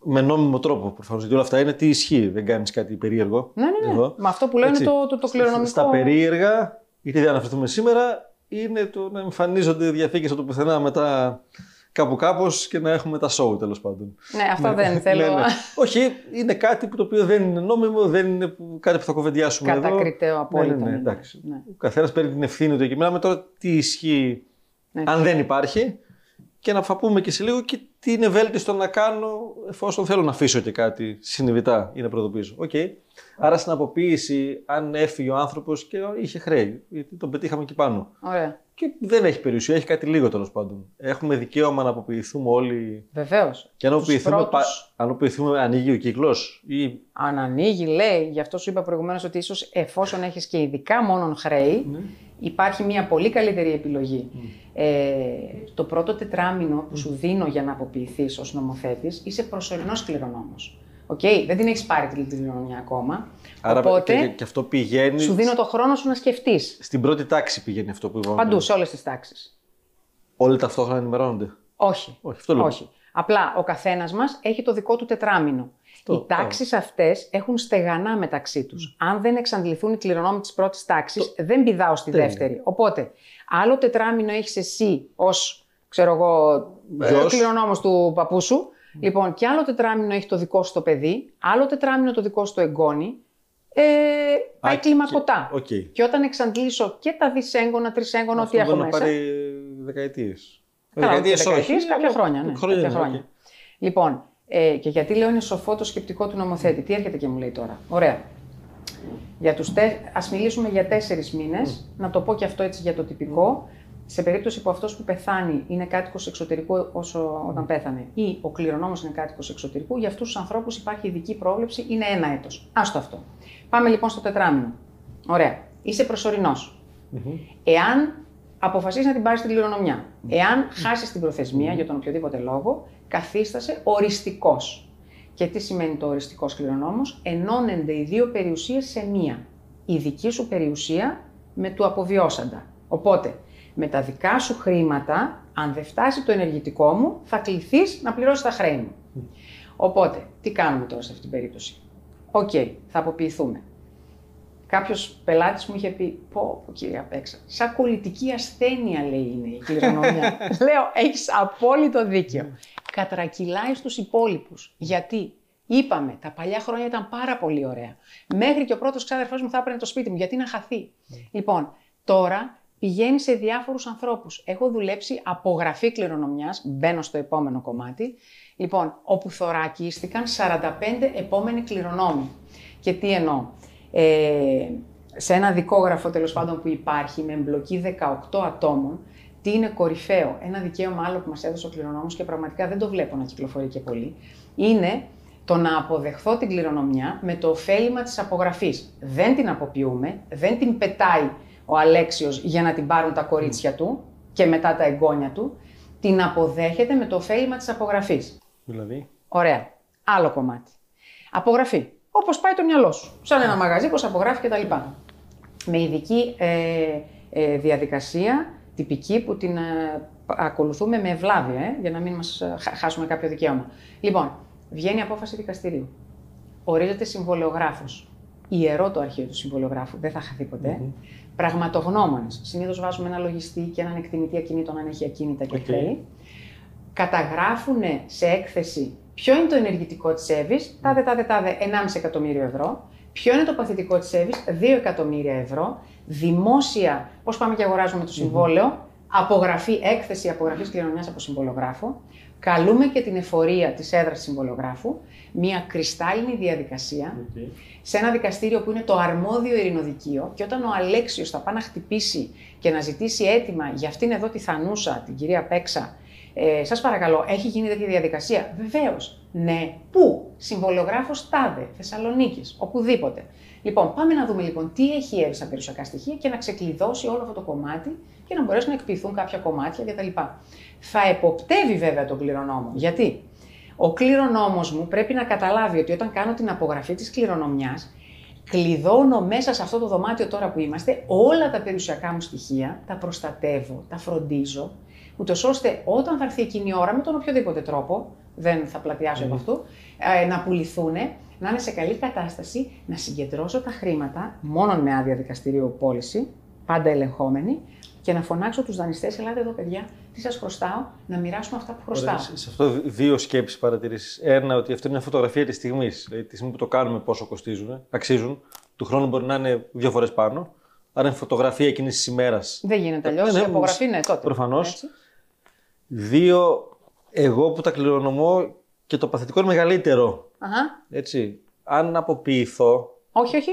με νόμιμο τρόπο προφανώς. Γιατί όλα αυτά είναι τι ισχύει, δεν κάνεις κάτι περίεργο. Ναι, ναι, ναι. Εδώ. Με αυτό που λένε το, το, το κληρονομικό. Στα περίεργα, γιατί δεν αναφερθούμε σήμερα, είναι το να εμφανίζονται διαθήκες από το πουθενά μετά. Κάπου κάπως και να έχουμε τα show τέλος πάντων. Ναι, αυτά ναι, δεν θέλω. Ναι, ναι. Όχι, είναι κάτι που το οποίο δεν είναι νόμιμο, δεν είναι κάτι που θα κοβεντιάσουμε εδώ. Κατακριτέο απόλυτα. Ναι, ναι, ναι, εντάξει. Ναι. Ο καθένας παίρνει την ευθύνη του εκεί. Μιλάμε τώρα τι ισχύει ναι, αν ναι. δεν υπάρχει και να φαπούμε και σε λίγο και τι είναι ευέλτιστο να κάνω εφόσον θέλω να αφήσω και κάτι συνειδητά ή να προειδοποιήσω. Okay. Άρα στην αποποίηση, αν έφυγε ο άνθρωπος και είχε χρέη, γιατί τον πετύχαμε εκεί πάνω. Ωραία. Και δεν έχει περιουσία, έχει κάτι λίγο τέλος πάντων. Έχουμε δικαίωμα να αποποιηθούμε όλοι. Βεβαίως. Και αν αποποιηθούμε, αν αποποιηθούμε, ανοίγει ο κύκλος. Ή... Αν ανοίγει, λέει. Γι' αυτό σου είπα προηγουμένως ότι ίσως εφόσον έχεις και ειδικά μόνον χρέη, ναι, υπάρχει μια πολύ καλύτερη επιλογή. Mm. Ε, το πρώτο τετράμινο που σου δίνω για να αποποιηθείς ως νομοθέτης, είσαι προσωρινός κληρονόμος. Okay, δεν την έχεις πάρει την κληρονομιά ακόμα. Άρα, οπότε και, και αυτό πηγαίνει. Σου δίνω το χρόνο σου να σκεφτείς. Στην πρώτη τάξη πηγαίνει αυτό που είπαμε. Παντού, σε όλες τις τάξεις. Όλοι ταυτόχρονα ενημερώνονται. Όχι. Όχι, αυτό λέω. Όχι. Απλά ο καθένας μας έχει το δικό του τετράμινο. Το, Οι τάξεις αυτές έχουν στεγανά μεταξύ τους. Mm. Αν δεν εξαντληθούν οι κληρονόμοι της πρώτης τάξης, το... δεν πηδάω στη τέλεια. Δεύτερη. Οπότε, άλλο τετράμινο έχεις εσύ ως, ξέρω εγώ, Βέως. κληρονόμος του παππού σου. Λοιπόν, και άλλο τετράμινο έχει το δικό σου το παιδί, άλλο τετράμινο το δικό σου το εγγόνι, ε, πάει κλιμακωτά. Και, okay. και όταν εξαντλήσω και τα δισέγγωνα, τρισέγγωνα, ό,τι έχω μέσα. Αυτό μπορεί να πάρει δεκαετίες. Καλά, δεκαετίες, δεκαετίες όχι, κάποια χρόνια. Ναι, χρόνια, κάποια χρόνια. Okay. Λοιπόν, ε, και γιατί λέω είναι σοφό το σκεπτικό του νομοθέτη. Τι έρχεται και μου λέει τώρα. Ωραία. Για τους τε... Ας μιλήσουμε για τέσσερις μήνες, mm. να το πω και αυτό έτσι για το τυπικό. Σε περίπτωση που αυτός που πεθάνει είναι κάτοικος εξωτερικού όσο όταν πέθανε ή ο κληρονόμος είναι κάτοικος εξωτερικού, για αυτούς τους ανθρώπους υπάρχει ειδική πρόβλεψη, είναι ένα έτος. Άστο αυτό. Πάμε λοιπόν στο τετράμινο. Ωραία. Είσαι προσωρινός. Mm-hmm. Εάν αποφασίσεις να την πάρεις την κληρονομιά, εάν χάσεις την προθεσμία mm-hmm. για τον οποιοδήποτε λόγο, καθίστασε οριστικός. Και τι σημαίνει το οριστικός κληρονόμος? Ενώνονται οι δύο περιουσίες σε μία. Η δική σου περιουσία με του αποβιώσαντα. Οπότε, με τα δικά σου χρήματα, αν δεν φτάσει το ενεργητικό μου, θα κληθείς να πληρώσεις τα χρέη μου. Mm. Οπότε, τι κάνουμε τώρα σε αυτή την περίπτωση? Οκ, okay, θα αποποιηθούμε. Κάποιος πελάτης μου είχε πει, πω, κυρία Πέξα, σαν κολλητική ασθένεια, λέει, είναι η κληρονομιά. Λέω, έχεις απόλυτο δίκιο. Κατρακυλάει στους υπόλοιπους. Γιατί? Είπαμε, τα παλιά χρόνια ήταν πάρα πολύ ωραία. Μέχρι και ο πρώτος ξάδερφός μου θα έπαιρνε το σπίτι μου, γιατί να χαθεί. Mm. Λοιπόν, τώρα πηγαίνει σε διάφορους ανθρώπους. Έχω δουλέψει απογραφή κληρονομιάς, μπαίνω στο επόμενο κομμάτι, λοιπόν, όπου θωρακίστηκαν σαράντα πέντε επόμενοι κληρονόμοι. Και τι εννοώ, ε, σε ένα δικόγραφο τέλος πάντων που υπάρχει με εμπλοκή δεκαοκτώ ατόμων, τι είναι κορυφαίο, ένα δικαίωμα άλλο που μας έδωσε ο κληρονόμος και πραγματικά δεν το βλέπω να κυκλοφορεί και πολύ, είναι το να αποδεχθώ την κληρονομιά με το ωφέλιμα της απογραφής. Δεν την αποποιούμε, δεν την πετάει ο Αλέξιος για να την πάρουν τα κορίτσια mm. του και μετά τα εγγόνια του, την αποδέχεται με το ωφέλιμα της απογραφής. Δηλαδή. Ωραία. Άλλο κομμάτι. Απογραφή. Όπως πάει το μυαλό σου. Σαν ένα μαγαζί, πως απογράφει κτλ. Με ειδική ε, ε, διαδικασία, τυπική, που την ε, ακολουθούμε με ευλάβεια, ε, για να μην μας ε, χάσουμε κάποιο δικαίωμα. Λοιπόν, βγαίνει απόφαση δικαστηρίου. Ορίζεται συμβολεογράφος. Ιερό το αρχείο του συμβολιογράφου, δεν θα χαθεί ποτέ. Mm-hmm. Πραγματογνώμονες. Συνήθως βάζουμε ένα λογιστή και έναν εκτιμητή ακινήτων, αν έχει ακίνητα και okay. θέλει. Καταγράφουν σε έκθεση ποιο είναι το ενεργητικό της Εύης, τάδε, τάδε, τάδε, ενάμιση εκατομμύριο ευρώ. Ποιο είναι το παθητικό της Εύης, δύο εκατομμύρια ευρώ. Δημόσια, πώς πάμε και αγοράζουμε το συμβόλαιο, mm-hmm. απογραφή, έκθεση απογραφής κληρονομιάς από συμβολιογράφο. Καλούμε και την εφορία της έδρας συμβολιογράφου, μια κρυστάλλινη διαδικασία, okay. σε ένα δικαστήριο που είναι το αρμόδιο ειρηνοδικείο, και όταν ο Αλέξιος θα πάει να χτυπήσει και να ζητήσει αίτημα για αυτήν εδώ τη θανούσα, την κυρία Πέξα, ε, σας παρακαλώ, έχει γίνει τέτοια διαδικασία? Βεβαίως. Ναι. Πού? Συμβολιογράφος τάδε, Θεσσαλονίκης, οπουδήποτε. Λοιπόν, πάμε να δούμε λοιπόν τι έχει η Εύη σαν περιουσιακά στοιχεία και να ξεκλειδώσει όλο αυτό το κομμάτι και να μπορέσουν να εκποιηθούν κάποια κομμάτια κτλ. Θα εποπτεύει βέβαια τον κληρονόμο. Γιατί? Ο κληρονόμος μου πρέπει να καταλάβει ότι όταν κάνω την απογραφή της κληρονομιάς, κλειδώνω μέσα σε αυτό το δωμάτιο τώρα που είμαστε όλα τα περιουσιακά μου στοιχεία, τα προστατεύω, τα φροντίζω, ούτως ώστε όταν θα έρθει εκείνη η ώρα, με τον οποιοδήποτε τρόπο, δεν θα πλατιάσω mm. από αυτού, να πουληθούν, να είναι σε καλή κατάσταση, να συγκεντρώσω τα χρήματα, μόνον με άδεια δικαστηρίου πώληση, πάντα ελεγχόμενη, και να φωνάξω τους δανειστές, ελάτε εδώ παιδιά, τι σας χρωστάω, να μοιράσουμε αυτά που χρωστάω. Ωραία, σε αυτό δύο σκέψεις, παρατηρήσεις. Ένα, ότι αυτή είναι μια φωτογραφία της στιγμής. Δηλαδή, τη στιγμή που το κάνουμε, πόσο κοστίζουν, αξίζουν. Του χρόνου μπορεί να είναι δύο φορές πάνω. Άρα είναι φωτογραφία εκείνης της ημέρας. Δεν γίνεται αλλιώς. Η απογραφή, ναι, τότε. Προφανώς. Δύο, Εγώ που τα κληρονομώ και το παθητικό είναι μεγαλύτερο. Αχα. Έτσι. Αν αποποιηθώ. Όχι, όχι.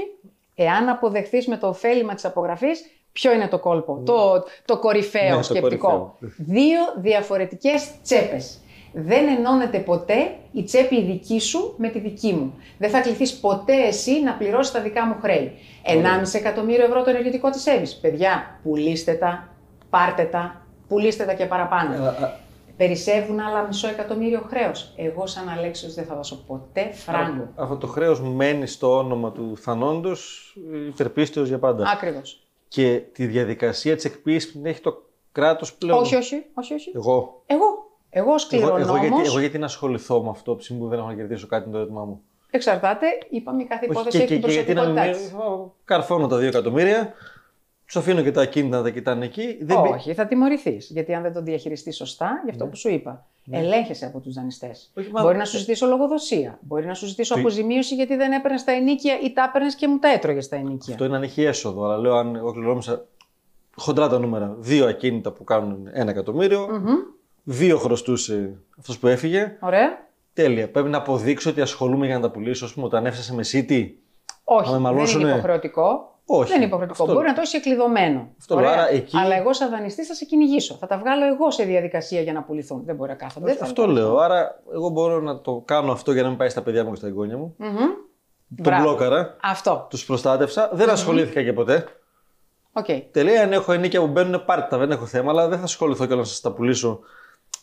Εάν αποδεχθείς με το ωφέλιμα της απογραφής, ποιο είναι το κόλπο, ναι. το, το κορυφαίο ναι, σκεπτικό. Το κορυφαίο. Δύο διαφορετικές τσέπες. Δεν ενώνεται ποτέ η τσέπη δική σου με τη δική μου. Δεν θα κληθείς ποτέ εσύ να πληρώσεις τα δικά μου χρέη. ενάμιση εκατομμύριο ευρώ το ενεργητικό της Εύης. Παιδιά, πουλήστε τα, πάρτε τα, πουλήστε τα και παραπάνω. Α, Περισσεύουν άλλα μισό εκατομμύριο χρέος. Εγώ σαν Αλέξης δεν θα δώσω ποτέ φράγκο. Αυτό το χρέος μένει στο όνομα του θανόντος, υπερπίστεως για πάντα. Ακριβώς. Και τη διαδικασία της εκποίησης την έχει το κράτος πλέον. Όχι, όχι, όχι, όχι. Εγώ. Εγώ. Εγώ ως κληρονόμος. Εγώ, εγώ, γιατί, εγώ γιατί να ασχοληθώ με αυτό, ψήμου που δεν έχω να κερδίσω κάτι με το έτοιμά μου. Εξαρτάται, είπαμε, κάθε υπόθεση έχει την προσωπικότητά της. Καρφώνω τα δύο εκατομμύρια. Σου αφήνω και τα ακίνητα να τα κοιτάνε εκεί. Δεν... Όχι, θα τιμωρηθείς. Γιατί αν δεν το διαχειριστείς σωστά, γι' αυτό ναι. που σου είπα, ναι. ελέγχεσαι από τους δανειστές. Μπορεί μάλλον... να σου ζητήσω λογοδοσία. Μπορεί να σου ζητήσω Τι... αποζημίωση γιατί δεν έπαιρνες τα ενίκια ή τα έπαιρνες και μου τα έτρωγες τα ενίκια. Αυτό είναι αν έχει έσοδο. Αλλά λέω, αν εγώ κληρονόμησα χοντρά τα νούμερα, δύο ακίνητα που κάνουν ένα εκατομμύριο, mm-hmm. δύο χρωστούσε αυτός που έφυγε. Ωραία. Τέλεια. Πρέπει να αποδείξω ότι ασχολούμαι για να τα πουλήσω, ας πούμε, όταν έφτασε με σίτι. Όχι, δεν είναι υποχρεωτικό. Όχι, δεν είναι υποχρεωτικό. Αυτό... Μπορεί να το είσαι κλειδωμένο. Αυτό, άρα, εκεί... Αλλά εγώ, σαν δανειστή, θα σε κυνηγήσω. Θα τα βγάλω εγώ σε διαδικασία για να πουληθούν. Δεν μπορεί να κάθονται. Αυτό, αυτό λέω. Άρα, εγώ μπορώ να το κάνω αυτό για να μην πάει στα παιδιά μου και στα εγγόνια μου. Mm-hmm. Τον μπλόκαρα. Αυτό. Τους προστάτευσα. Δεν mm-hmm. ασχολήθηκα και ποτέ. Okay. Τελεία. Αν έχω ενίκια που μπαίνουν, πάρτε τα. Δεν έχω θέμα, αλλά δεν θα ασχοληθώ και να σα τα πουλήσω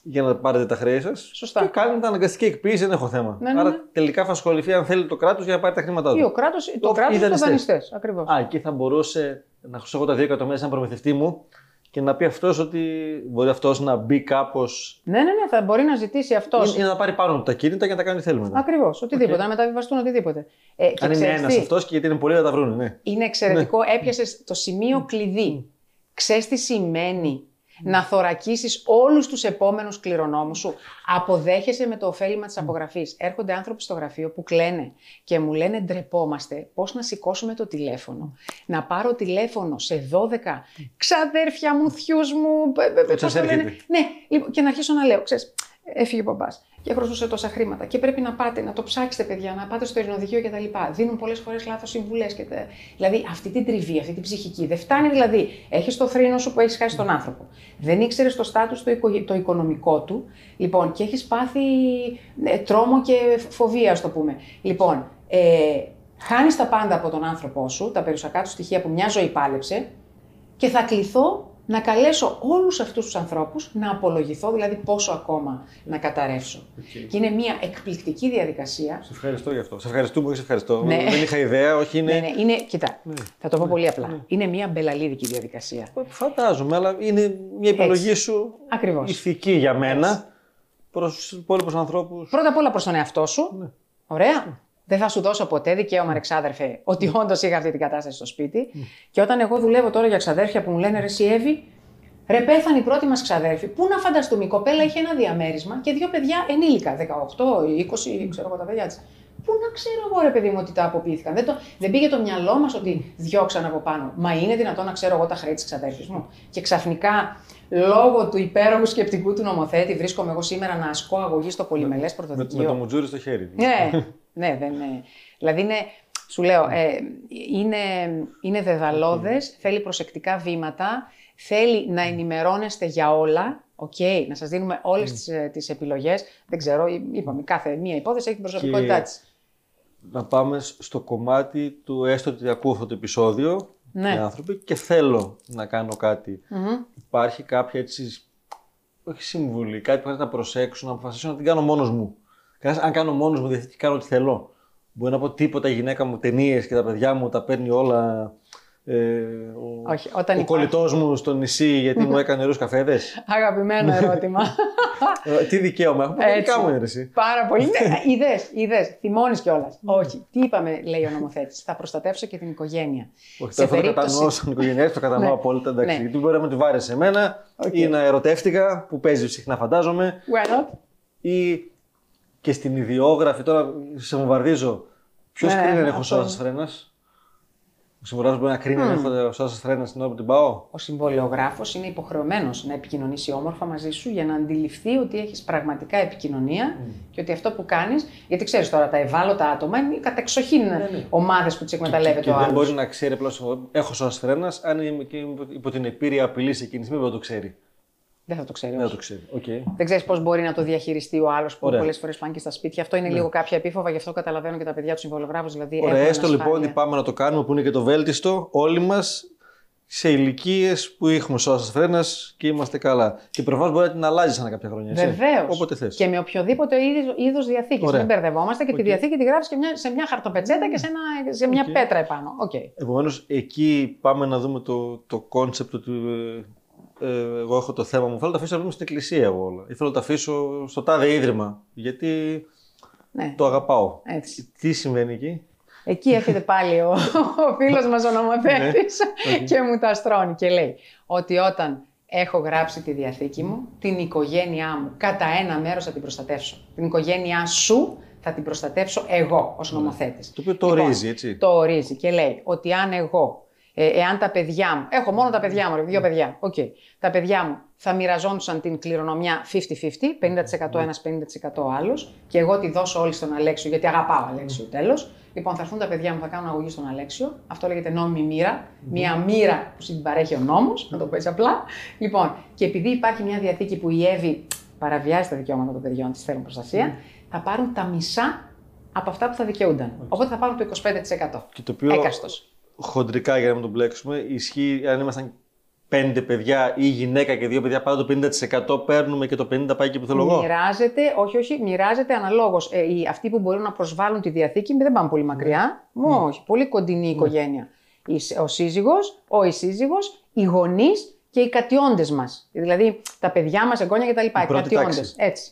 για να πάρετε τα χρέη σα. Σωστά. Και κάνετε αναγκαστική εκποίηση, δεν έχω θέμα. Ναι, ναι, ναι. Άρα τελικά θα ασχοληθεί, αν θέλει, το κράτος για να πάρει τα χρήματά του. Ή ο κράτος ή το κράτος ή οι δανειστές. Ακριβώς. Α, εκεί θα μπορούσε να χρησιμοποιήσω εγώ τα δύο εκατομμύρια σαν προμηθευτή μου και να πει αυτός ότι μπορεί αυτός να μπει κάπως. Ναι, ναι, ναι, θα μπορεί να ζητήσει αυτός. Ή να πάρει πάνω από τα κίνητα και να τα κάνει ό,τι θέλουμε. Ακριβώς. Οτιδήποτε, okay. να μεταβιβαστούν οτιδήποτε. Ε, και αν είναι ένας αυτός και γιατί είναι πολλοί να τα βρουν. Ναι. Είναι εξαιρετικό, ναι. Έπιασες το σημείο κλειδί. Ξέρεις τι σημαίνει. Να θωρακίσεις όλους τους επόμενους κληρονόμους σου. Αποδέχεσαι με το ωφέλιμα της απογραφής. Έρχονται άνθρωποι στο γραφείο που κλαίνε και μου λένε ντρεπόμαστε πώς να σηκώσουμε το τηλέφωνο. Να πάρω τηλέφωνο σε δώδεκα ξαδέρφια μου, θιούς μου. Πώς το λένε. Ναι, και να αρχίσω να λέω, ξέρεις, έφυγε ο μπαμπάς και χρωστούσε τόσα χρήματα. Και πρέπει να πάτε, να το ψάξετε, παιδιά, να πάτε στο ειρηνοδικείο κτλ. Δίνουν πολλές φορές λάθος συμβουλές. Και τα... Δηλαδή, αυτή την τριβή, αυτή την ψυχική. Δεν φτάνει, δηλαδή. Έχεις το θρήνο σου που έχεις χάσει τον άνθρωπο. Δεν ήξερες το στάτους το, οικο... το οικονομικό του. Λοιπόν, και έχεις πάθει ε, τρόμο και φοβία, ας το πούμε. Λοιπόν, ε, χάνεις τα πάντα από τον άνθρωπό σου, τα περιουσιακά του στοιχεία που μια ζωή πάλεψε, και θα κληθώ. Να καλέσω όλους αυτούς τους ανθρώπους να απολογηθώ, δηλαδή πόσο ακόμα να καταρρεύσω. Okay. Και είναι μια εκπληκτική διαδικασία. Σε ευχαριστώ γι' αυτό. Σε ευχαριστούμε, όχι σε ευχαριστώ. Ναι. Δεν είχα ιδέα, όχι είναι. Ναι, ναι, είναι... Κοιτά, ναι. θα το πω ναι. πολύ απλά. Ναι. Είναι μια μπελαλίδικη διαδικασία. Φαντάζομαι, αλλά είναι μια επιλογή σου ακριβώς. ηθική για μένα προς τους υπόλοιπους ανθρώπους. Πρώτα απ' όλα προς τον εαυτό σου. Ναι. Ωραία. Ναι. Δεν θα σου δώσω ποτέ δικαίωμα, ρε ξάδερφε, ότι όντως είχα αυτή την κατάσταση στο σπίτι. Mm. Και όταν εγώ δουλεύω τώρα για ξαδέρφια που μου λένε ρε εσύ Εύη, ρε πέθανε η πρώτη μας ξαδέρφη. Πού να φανταστούμε, η κοπέλα είχε ένα διαμέρισμα και δύο παιδιά ενήλικα, δεκαοκτώ ή είκοσι, ξέρω εγώ τα παιδιά της. Πού να ξέρω εγώ, ρε παιδί μου, ότι τα αποποιήθηκαν. Δεν, το, δεν πήγε το μυαλό μας ότι διώξαν από πάνω. Μα είναι δυνατόν να ξέρω εγώ τα χρέη της ξαδέρφης μου. Και ξαφνικά, λόγω του υπέροχου σκεπτικού του νομοθέτη, βρίσκομαι εγώ σήμερα να ασκώ αγωγή στο πολυμελές πρωτοδικείο. Με, με το μουτζούρι στο χέρι. Ναι. Ναι, δεν είναι. Δηλαδή, είναι, σου λέω, ε, είναι, είναι δεδαλώδες, θέλει προσεκτικά βήματα, θέλει να ενημερώνεστε για όλα, okay, να σας δίνουμε όλες τις, τις επιλογές. Δεν ξέρω, είπαμε, κάθε μία υπόθεση έχει την προσωπικότητά της. Να πάμε στο κομμάτι του έστω ότι ακούω αυτό το επεισόδιο, ναι. οι άνθρωποι, και θέλω να κάνω κάτι. Mm-hmm. Υπάρχει κάποια έτσι, όχι συμβουλή, κάτι που πρέπει να προσέξω, να αποφασίσω να την κάνω μόνος μου. Αν κάνω μόνος μου διευθυντή, κάνω ό,τι θέλω. Μπορεί να πω τίποτα, η γυναίκα μου, ταινίες και τα παιδιά μου τα παίρνει όλα. Ε, ο Όχι, όταν ο υπάρχει... κολλητός μου στο νησί, γιατί μου έκανε νερούς καφέδες. Αγαπημένο ερώτημα. Τι δικαίωμα έχω, δικά μου είναι εσύ. Πάρα πολύ. Ναι, είδες, είδες, θυμώνεις κιόλας. Όχι. Τι είπαμε, λέει ο νομοθέτης, θα προστατεύσω και την οικογένεια. Όχι, τώρα θα το κατανοώ σαν οικογενειακή, το κατανοώ απόλυτα. Εντάξει, γιατί μπορεί να με τη βάρεσε εμένα ή να ερωτεύτηκα, που παίζει συχνά, φαντάζομαι. Και στην ιδιόγραφη, τώρα σε βομβαρδίζω. Ποιο ναι, κρίνερ έχω σαν σφρένα. Ο συμβολιογράφος μπορεί να κρίνει mm. έχοντα ο σας τρένα στην ώρα που την πάω. Ο συμβολιογράφος είναι υποχρεωμένος να επικοινωνήσει όμορφα μαζί σου για να αντιληφθεί ότι έχεις πραγματικά επικοινωνία mm. και ότι αυτό που κάνεις. Γιατί ξέρεις τώρα, τα ευάλωτα άτομα είναι κατεξοχήν mm. ομάδες που τις εκμεταλλεύεται και, ο άλλος. Και δεν μπορεί να ξέρει απλώς έχω σας τρένα, αν είμαι υπό την επίρρεια απειλή εκείνη, μήπως το ξέρει. Δεν θα το ξέρει. Δεν, okay. δεν ξέρει πώς μπορεί να το διαχειριστεί ο άλλος που πολλές φορές πάνε και στα σπίτια. Αυτό είναι ναι. λίγο κάποια επίφοβα, γι' αυτό καταλαβαίνω και τα παιδιά του συμβολιογράφου. Δηλαδή ωραία, έστω λοιπόν ότι πάμε να το κάνουμε που είναι και το βέλτιστο όλοι μας σε ηλικίες που έχουμε σώσει φρένα και είμαστε καλά. Και προφανώς μπορεί να την αλλάζει ανά κάποια χρόνια. Βεβαίως. Όποτε θες. Και με οποιοδήποτε είδος διαθήκης. Δεν μπερδευόμαστε και okay. τη διαθήκη τη γράφει σε μια χαρτοπετσέτα και σε, ένα, σε μια okay. πέτρα επάνω. Okay. Επομένως, εκεί πάμε να δούμε το κόνσεπτ του. Εγώ έχω το θέμα μου. Θέλω να τα αφήσω να πούμε στην εκκλησία εγώ όλα. Ή θέλω να τα αφήσω στο τάδε ίδρυμα. Γιατί ναι. το αγαπάω. Έτσι. Τι συμβαίνει εκεί. Εκεί έρχεται πάλι ο, ο φίλος μας ο νομοθέτης ναι. και μου τα στρώνει και λέει ότι όταν έχω γράψει τη Διαθήκη μου, την οικογένειά μου κατά ένα μέρος θα την προστατεύσω. Την οικογένειά σου θα την προστατεύσω εγώ ως νομοθέτης. Το οποίο το λοιπόν, ορίζει, έτσι. Το ορίζει και λέει ότι αν εγώ. Εάν τα παιδιά μου, έχω μόνο τα παιδιά μου, δύο παιδιά, οκ. Okay. Τα παιδιά μου θα μοιραζόντουσαν την κληρονομιά πενήντα πενήντα, πενήντα τοις εκατό ένας, πενήντα τοις εκατό άλλος, και εγώ τη δώσω όλη στον Αλέξιο, γιατί αγαπάω Αλέξιο τέλος. Λοιπόν, θα έρθουν τα παιδιά μου, θα κάνουν αγωγή στον Αλέξιο. Αυτό λέγεται νόμιμη μοίρα. Μια μοίρα που συμπαρέχει ο νόμος, να το πω έτσι απλά. Λοιπόν, και επειδή υπάρχει μια διαθήκη που η Εύη παραβιάζει τα δικαιώματα των παιδιών, της θέλουν προστασία, θα πάρουν τα μισά από αυτά που θα δικαιούνταν. Οπότε θα πάρουν το είκοσι πέντε τοις εκατό. Και το οποίο... έκαστος. Χοντρικά για να μην τον μπλέξουμε, ισχύει αν ήμασταν πέντε παιδιά ή γυναίκα και δύο παιδιά, πάνω το πενήντα τοις εκατό παίρνουμε και το πενήντα τοις εκατό πάει εκεί που θέλω εγώ. Μοιράζεται, όχι, όχι, μοιράζεται αναλόγως. Ε, οι, αυτοί που μπορούν να προσβάλλουν τη διαθήκη, δεν πάμε πολύ μακριά. Mm. Μ, όχι, πολύ κοντινή η οικογένεια. Mm. Ο σύζυγος, ο εισύζυγος, οι γονείς και οι κατιόντες μας. Δηλαδή τα παιδιά μας, εγγόνια κτλ. Οι κατιόντες. Έτσι.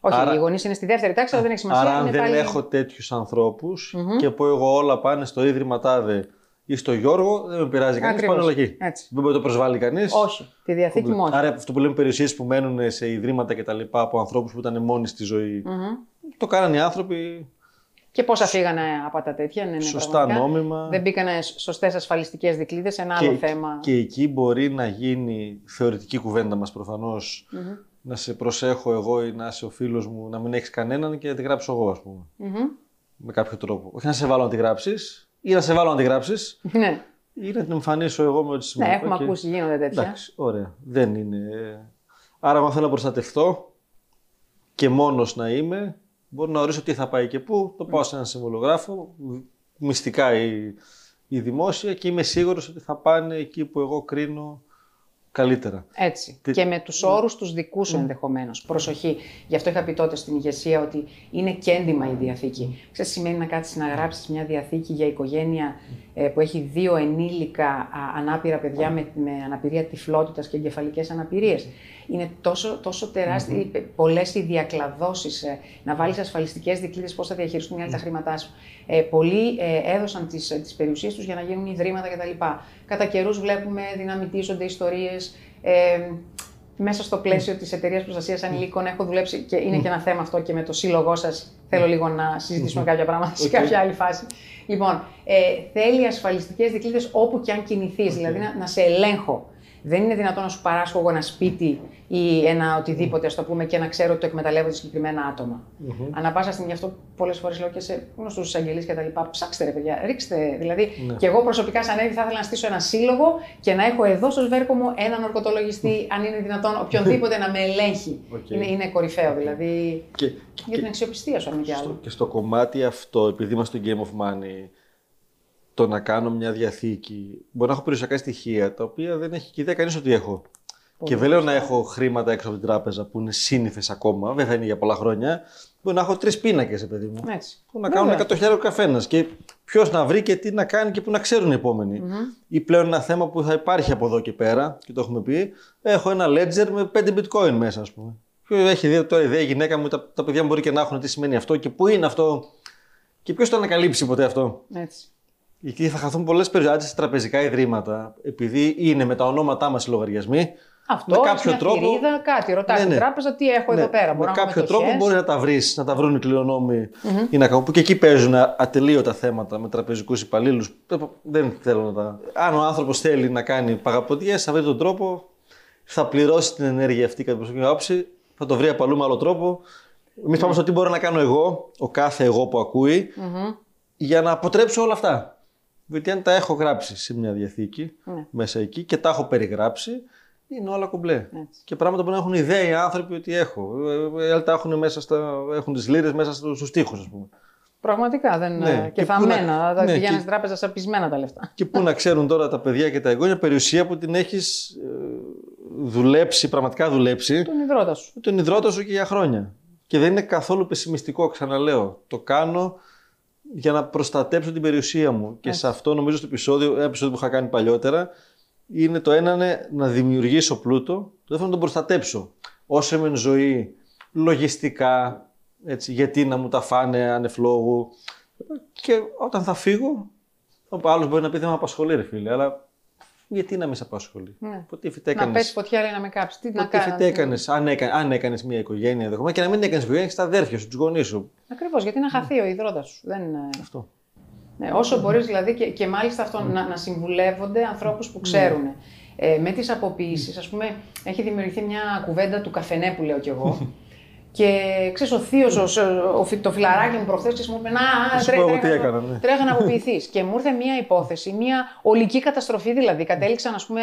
Όχι, άρα, οι γονείς είναι στη δεύτερη τάξη, αλλά δεν έχει σημασία. Άρα, αν δεν πάλι... έχω τέτοιους ανθρώπους mm-hmm. και πω εγώ όλα πάνε στο ίδρυμα τάδε. Ή στο Γιώργο, δεν με πειράζει κανείς, πάνω εκεί. Δεν μπορεί να το προσβάλλει κανείς. Όχι, τη Διαθήκη μου όχι. Άρα αυτό που λέμε περιουσίες που μένουν σε ιδρύματα κτλ. Από ανθρώπους που ήταν μόνοι στη ζωή. Mm-hmm. Το κάνανε οι άνθρωποι. Και πόσα φύγανε από τα τέτοια. Ναι, σωστά, ναι, νόμιμα. Δεν μπήκανε σωστές ασφαλιστικές δικλείδες, ένα και, άλλο θέμα. Και εκεί μπορεί να γίνει θεωρητική κουβέντα μας προφανώς. Mm-hmm. Να σε προσέχω εγώ ή να είσαι ο φίλος μου, να μην έχεις κανέναν και να τη γράψω εγώ, ας πούμε. Mm-hmm. Με κάποιο τρόπο. Όχι να σε βάλω να τη γράψεις. Ή να σε βάλω να την γράψεις, ναι. ή να την εμφανίσω εγώ με ό,τι σημαίνει. Ναι, έχουμε και... ακούσει, γίνονται τέτοια. Εντάξει, ωραία. Δεν είναι. Άρα, αν θέλω να προστατευτώ και μόνος να είμαι, μπορώ να ορίσω τι θα πάει και πού. Το πάω mm. σε έναν συμβολιογράφο, μυστικά ή, ή δημόσια, και είμαι σίγουρος ότι θα πάνε εκεί που εγώ κρίνω καλύτερα. Έτσι. Τι... Και με τους όρους τους δικούς σου mm. ενδεχομένως. Προσοχή. Γι' αυτό είχα πει τότε στην ηγεσία ότι είναι κέντημα η διαθήκη. Mm. Ξέρεις, σημαίνει να κάτσεις να γράψεις μια διαθήκη για οικογένεια ε, που έχει δύο ενήλικα α, ανάπηρα παιδιά mm. με, με αναπηρία τυφλότητας και εγκεφαλικές αναπηρίες. Είναι τόσο, τόσο τεράστιοι, mm. πολλές οι διακλαδώσεις. Ε, να βάλεις ασφαλιστικές δικλείδες πώς θα διαχειριστούν οι άλλοι mm. τα χρήματά σου. Ε, πολλοί ε, έδωσαν τις, τις περιουσίες τους για να γίνουν ιδρύματα κτλ. Κατά καιρούς βλέπουμε δυναμητίζονται ιστορίες. Ε, μέσα στο πλαίσιο της Εταιρείας Προστασίας Ανηλίκων έχω δουλέψει και είναι και ένα θέμα αυτό και με το σύλλογό σας. Θέλω λίγο να συζητήσουμε κάποια πράγματα σε κάποια άλλη φάση. Λοιπόν, ε, θέλει ασφαλιστικές δικλείδες όπου και αν κινηθείς, okay. δηλαδή να, να σε ελέγχω. Δεν είναι δυνατόν να σου παράσχω εγώ ένα σπίτι ή ένα οτιδήποτε, ας το πούμε, και να ξέρω ότι το εκμεταλλεύονται συγκεκριμένα άτομα. Mm-hmm. Ανά πάσα στιγμή, γι' αυτό πολλές φορές λέω και σε γνωστούς εισαγγελείς και τα λοιπά. Ψάξτε ρε παιδιά, ρίξτε. Δηλαδή, mm-hmm. και εγώ προσωπικά, σαν Εύη, θα ήθελα να στήσω ένα σύλλογο και να έχω εδώ στο σβέρκο μου έναν ορκωτολογιστή, αν είναι δυνατόν, οποιονδήποτε να με ελέγχει. Okay. Είναι, είναι κορυφαίο, δηλαδή. Και, για την αξιοπιστία σου, αν μη κι άλλο. Και στο κομμάτι αυτό, επειδή είμαστε στο Game of Money. Το να κάνω μια διαθήκη. Μπορεί να έχω περιουσιακά στοιχεία τα οποία δεν έχει ιδέα κανείς ότι έχω. Πολύ και δεν λέω να έχω χρήματα έξω από την τράπεζα που είναι σύνηθες ακόμα, δεν θα είναι για πολλά χρόνια. Μπορεί να έχω τρεις πίνακες, παιδί μου. Έτσι. Που να κάνουν εκατό χιλιάδες ο καθένας. Και ποιος να βρει και τι να κάνει και πού να ξέρουν οι επόμενοι. Mm-hmm. Ή πλέον ένα θέμα που θα υπάρχει από εδώ και πέρα, και το έχουμε πει, έχω ένα ledger με πέντε bitcoin μέσα, ας πούμε. Ποιος έχει ιδέα, τώρα ιδέα η γυναίκα μου, τα, τα παιδιά μου μπορεί και να έχουν τι σημαίνει αυτό και πού είναι αυτό. Και ποιος το ανακαλύψει ποτέ αυτό. Έτσι. Γιατί θα χαθούν πολλές περιουσίες σε τραπεζικά ιδρύματα, επειδή είναι με τα ονόματά μας οι λογαριασμοί, Αυτό, με κάποιο τρόπο. Θηρίδα, κάτι, ρωτάει ναι, ναι. την τράπεζα, τι έχω ναι. εδώ πέρα. Με κάποιο μετοχές. τρόπο μπορεί να τα βρει, να τα βρουν οι κληρονόμοι mm-hmm. ή να κάπου. Και εκεί παίζουν ατελείωτα θέματα με τραπεζικούς υπαλλήλους. Δεν θέλω να τα. Αν ο άνθρωπος θέλει να κάνει παγαπωδιές, θα βρει τον τρόπο, θα πληρώσει την ενέργεια αυτή κατά την προσωπική άποψη, θα το βρει από αλλού με άλλο τρόπο. Εμείς mm-hmm. πάμε στο τι μπορώ να κάνω εγώ, ο κάθε εγώ που ακούει, mm-hmm. για να αποτρέψω όλα αυτά. Γιατί αν τα έχω γράψει σε μια διαθήκη mm-hmm. μέσα εκεί και τα έχω περιγράψει. Είναι όλα κομπλέ. Έτσι. Και πράγματα που να έχουν ιδέα οι άνθρωποι ότι έχω. Ε, τα έχουν, μέσα στα, έχουν τις λίρες μέσα στους τοίχους, ας πούμε. Πραγματικά. Δεν... Ναι. Και θαμμένα. Τα πηγαίνουν στην τράπεζα σαπισμένα τα λεφτά. Και πού να ξέρουν τώρα τα παιδιά και τα εγγόνια περιουσία που την έχεις δουλέψει, πραγματικά δουλέψει. Τον υδρότα σου. Τον υδρότα σου και για χρόνια. Και δεν είναι καθόλου πεσημιστικό, ξαναλέω. Το κάνω για να προστατέψω την περιουσία μου. Έτσι. Και σε αυτό νομίζω στο επεισόδιο, ένα επεισόδιο που είχα κάνει παλιότερα. Είναι το ένα είναι να δημιουργήσω πλούτο, το δεύτερο να τον προστατέψω. Όσο είμαι ζωή, λογιστικά, έτσι, γιατί να μου τα φάνε ανεφλόγου. Και όταν θα φύγω, ο άλλος μπορεί να πει δεν με απασχολεί, ρε φίλε, αλλά γιατί να με σε απασχολεί. Ναι. Ποτέ φυτέκανες. Να πέσει φωτιά, λέει να με κάψει. Τι να κάνει. Τι έκανε, αν έκανε μια οικογένεια ενδεχομένω και να μην έκανε οικογένεια, έχεις τα αδέρφια σου, τους γονείς σου. Ακριβώς, γιατί να χαθεί ο υδρότας σου. Δεν... Αυτό. Ναι, όσο μπορείς δηλαδή και, και μάλιστα αυτό, να, να συμβουλεύονται ανθρώπους που ξέρουν. Ε, με τις αποποιήσεις, ας πούμε, έχει δημιουργηθεί μια κουβέντα του καφενέ που λέω κι εγώ. Και ξέρεις, ο θείος, το φιλαράκι μου προχθές μου είπε να τρέχα να αποποιηθείς. Και μου ήρθε μια υπόθεση, μια ολική καταστροφή δηλαδή. Κατέληξαν ας πούμε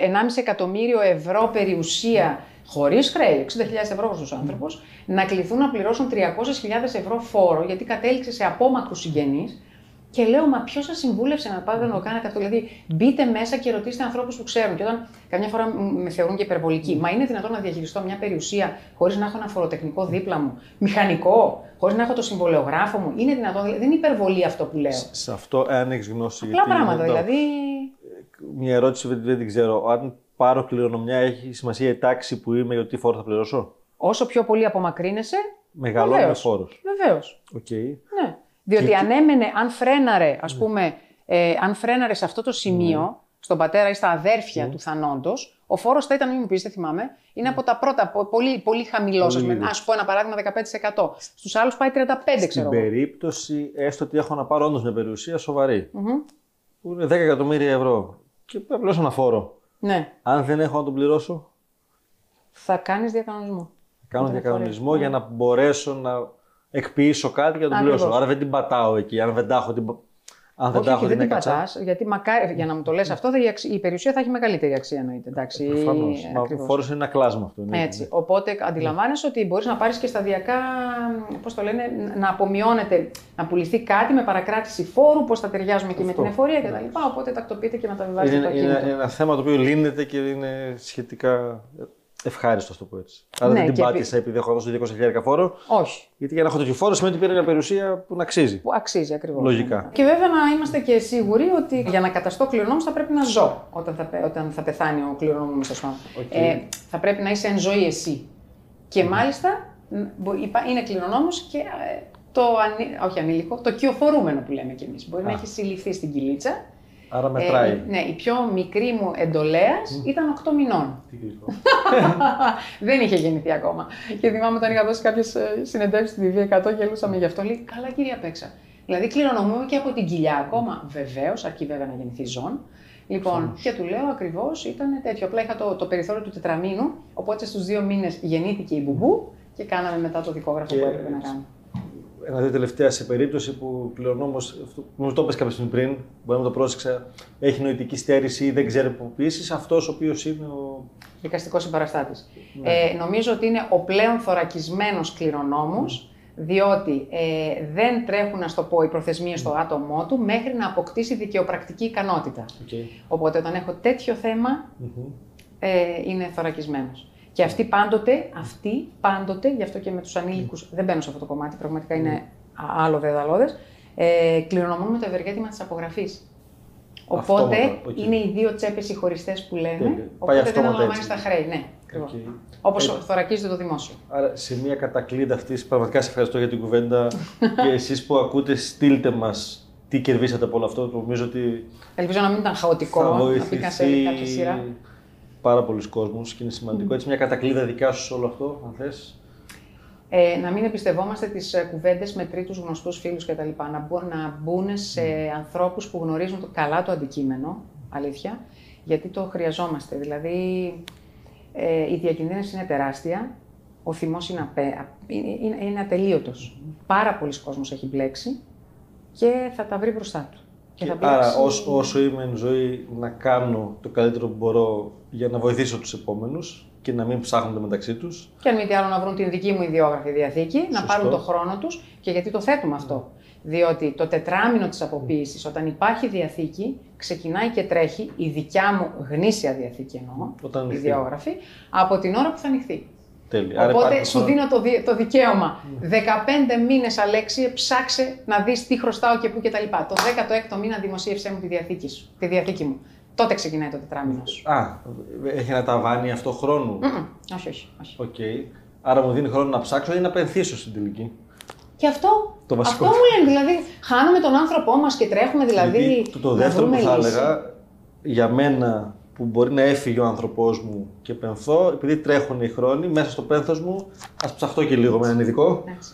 ενάμιση εκατομμύριο ευρώ περιουσία χωρίς χρέη, εξήντα χιλιάδες ευρώ προς τους άνθρωπους, να κληθούν να πληρώσουν τριακόσιες χιλιάδες ευρώ φόρο γιατί κατέληξε σε απόμακρους συγγενείς. Και λέω, μα ποιος σας συμβούλευσε να πάτε να το κάνετε αυτό. Δηλαδή, μπείτε μέσα και ρωτήστε ανθρώπους που ξέρουν. Και όταν καμιά φορά με θεωρούν και υπερβολική, μα είναι δυνατόν να διαχειριστώ μια περιουσία χωρίς να έχω ένα φοροτεχνικό δίπλα μου, μηχανικό, χωρίς να έχω το συμβολεογράφο μου. Είναι δυνατόν, δηλαδή, δεν είναι υπερβολή αυτό που λέω. Σε αυτό, αν έχεις γνώση. Απλά πράγματα, δηλαδή. Μια ερώτηση δεν την ξέρω. Αν πάρω κληρονομιά, έχει σημασία η τάξη που είμαι για τι φόρο θα πληρώσω. Όσο πιο πολύ απομακρύνεσαι. Μεγαλώνει ο φόρος. Βεβαίως. Okay. Ναι. Διότι και... αν έμενε, αν φρέναρε, ας πούμε, ε, αν φρέναρε σε αυτό το σημείο, ναι. στον πατέρα ή στα αδέρφια ναι. του θανόντος, ο φόρος θα ήταν, μην μου πεις, δεν θυμάμαι, είναι ναι. από τα πρώτα, πολύ, πολύ χαμηλός. Ναι. Να σου πω ένα παράδειγμα δεκαπέντε τοις εκατό. Στους άλλους πάει τριάντα πέντε τοις εκατό. Στην περίπτωση, έστω ότι έχω να πάρω όντως μια περιουσία σοβαρή, mm-hmm. που είναι δέκα εκατομμύρια ευρώ, και πρέπει να πληρώσω ένα φόρο. Ναι. Αν δεν έχω να τον πληρώσω, θα κάνεις διακανονισμό. Θα κάνω διακανονισμό ναι. για να μπορέσω να. Εκποιήσω κάτι για να το πληρώσω. Άρα δεν την πατάω εκεί. Αν δεν τα έχω την. Αν δεν τα έχω την πατάω. Γιατί μακάρι, για να μου το λες αυτό, η περιουσία θα έχει μεγαλύτερη αξία εννοείται. Προφανώς. Ο φόρος είναι ένα κλάσμα αυτό. Ναι. Έτσι. Οπότε αντιλαμβάνεσαι ότι μπορείς να πάρεις και σταδιακά. Πώς το λένε, να απομειώνεται, να πουληθεί κάτι με παρακράτηση φόρου, πώς θα ταιριάζουμε και αυτό. Με την εφορία κτλ. Οπότε τακτοποιείται και μεταβιβάζεται το ακίνητο. Είναι ένα θέμα το οποίο λύνεται και είναι σχετικά. Ευχάριστο, α το πω έτσι. Αλλά ναι, δεν την πάτησα επί... επειδή έχω δώσει διακόσια χιλιάδες φόρο. Όχι. Γιατί για να έχω τέτοιο φόρο σημαίνει ότι πήρα μια περιουσία που να αξίζει. Που αξίζει ακριβώς. Λογικά. Και βέβαια να είμαστε και σίγουροι ότι για να καταστώ κληρονόμος θα πρέπει να ζω όταν θα, όταν θα πεθάνει ο κληρονόμος. Okay. Ε, θα πρέπει να είσαι εν ζωή εσύ. Και mm. μάλιστα είναι κληρονόμος και το, ανή... όχι ανήλικο, το κυοφορούμενο που λέμε κι εμείς. Μπορεί ah. να έχει συλληφθεί στην κυλίτσα. Άρα μετράει. Ε, ναι, η πιο μικρή μου εντολέας mm. ήταν οκτώ μηνών. Τι γλυκό. Δεν είχε γεννηθεί ακόμα. Και θυμάμαι όταν είχα δώσει κάποιες συνεντεύξεις στην τι βι εκατό και έλουσαμε γι' αυτό. Λέει, καλά κυρία Πέξα. Δηλαδή κληρονομούμε και από την κοιλιά ακόμα. Βεβαίως, αρκεί βέβαια να γεννηθεί ζών. Λοιπόν, και του λέω ακριβώς ήταν τέτοιο. Απλά είχα το, το περιθώριο του τετραμήνου. Οπότε στους δύο μήνες γεννήθηκε η μπουμπού και κάναμε μετά το δικόγραφο και... που έπρεπε να κάνουμε. Ένα δύο τελευταία σε περίπτωση που κληρονόμος, μου το είπες κάποια στιγμή πριν, μπορεί να το πρόσεξα, έχει νοητική στέρηση ή δεν ξέρει που πείσεις, αυτός ο οποίος είναι ο... Δικαστικός συμπαραστάτης. Ναι. Ε, νομίζω ότι είναι ο πλέον θωρακισμένος κληρονόμος, ναι. διότι ε, δεν τρέχουν, ας το πω, οι προθεσμίες ναι. στο άτομό του μέχρι να αποκτήσει δικαιοπρακτική ικανότητα. Okay. Οπότε όταν έχω τέτοιο θέμα, mm-hmm. ε, είναι θωρακισμένος. Και αυτοί πάντοτε, αυτοί πάντοτε, γι' αυτό και με τους ανήλικους, δεν μπαίνω σε αυτό το κομμάτι, πραγματικά είναι άλλο δεδαλώδες, ε, κληρονομούν με το ευεργέτημα της απογραφής. Οπότε okay. είναι οι δύο τσέπες οι χωριστές που λέμε, okay. οπότε πάει δεν αναλαμβάνεις τα χρέη. Ναι, okay. Όπως okay. θωρακίζεται το δημόσιο. Άρα σε μια κατακλείδα αυτής, πραγματικά σε ευχαριστώ για την κουβέντα και εσείς που ακούτε στείλτε μας. Τι κερδίσατε από όλο αυτό, νομίζω ότι. Ελπίζω να μην ήταν χαοτικό, να μπήκαν σε κάποια σειρά. πάρα πολλοί κόσμος και είναι σημαντικό. Έτσι, μια κατακλείδα δικιά σου σε όλο αυτό, αν θες. Ε, να μην εμπιστευόμαστε τις κουβέντες με τρίτους γνωστούς φίλους κτλ. Να, να μπουν σε mm. ανθρώπους που γνωρίζουν το, καλά το αντικείμενο, αλήθεια, γιατί το χρειαζόμαστε. Δηλαδή, ε, η διακινδύνευση είναι τεράστια, ο θυμός είναι, απέ, είναι, είναι ατελείωτος. Mm. Πάρα πολλοί κόσμος έχει μπλέξει και θα τα βρει μπροστά του. Και και θα άρα, όσο, όσο είμαι εν ζωή, να κάνω το καλύτερο που μπορώ για να βοηθήσω τους επόμενους και να μην ψάχνονται μεταξύ τους. Και αν μη τι άλλο, να βρουν την δική μου ιδιόγραφη διαθήκη, σωστό, να πάρουν το χρόνο τους. Και γιατί το θέτουμε αυτό. Mm. Διότι το τετράμινο της αποποίησης, όταν υπάρχει διαθήκη, ξεκινάει και τρέχει η δικιά μου γνήσια διαθήκη, εννοώ, η ιδιόγραφη, από την ώρα που θα ανοιχθεί. Τέλεια. Οπότε άρα, σου δίνω το, δι... το δικαίωμα. Mm. δεκαπέντε μήνες, Αλέξη, ψάξε να δεις τι χρωστάω και πού κτλ. Το δέκατο έκτο μήνα δημοσίευσέ μου τη διαθήκη, σου, τη διαθήκη μου. Τότε ξεκινάει το τετράμινο σου. Α, έχει ένα ταβάνι αυτό χρόνου. Mm-mm. Όχι, όχι. όχι. Okay. Άρα μου δίνει χρόνο να ψάξω ή να πενθήσω στην τελική. Και αυτό, το αυτό μου λένε. Δηλαδή, χάνουμε τον άνθρωπό μας και τρέχουμε. Δηλαδή, δηλαδή το, το δεύτερο που θα λύση. έλεγα για μένα. Που μπορεί να έφυγε ο άνθρωπός μου και πενθώ, επειδή τρέχουν οι χρόνοι, μέσα στο πένθος μου, ας ψαχτώ και λίγο με έναν ειδικό, έτσι,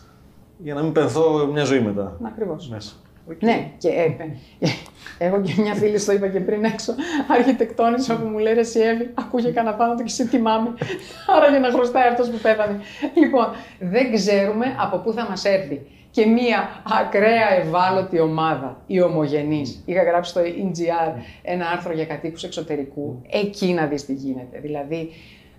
για να μην πενθώ μια ζωή μετά. Ακριβώς. Μέσα. Okay. Ναι, και ε, εγώ και μια φίλη, στο είπα και πριν έξω, αρχιτεκτόνισσα που μου λέει, εσύ Εύη, ακούγε κανένα πάνω του και εσύ θυμάμαι, άρα για να χρωστάει αυτός που πέθανε. Λοιπόν, δεν ξέρουμε από πού θα μας έρθει. Και μία ακραία ευάλωτη ομάδα, οι ομογενείς. Είχα γράψει στο Ι Τζι Αρ ένα άρθρο για κατοίκους εξωτερικού. Εκεί να δεις τι γίνεται. Δηλαδή,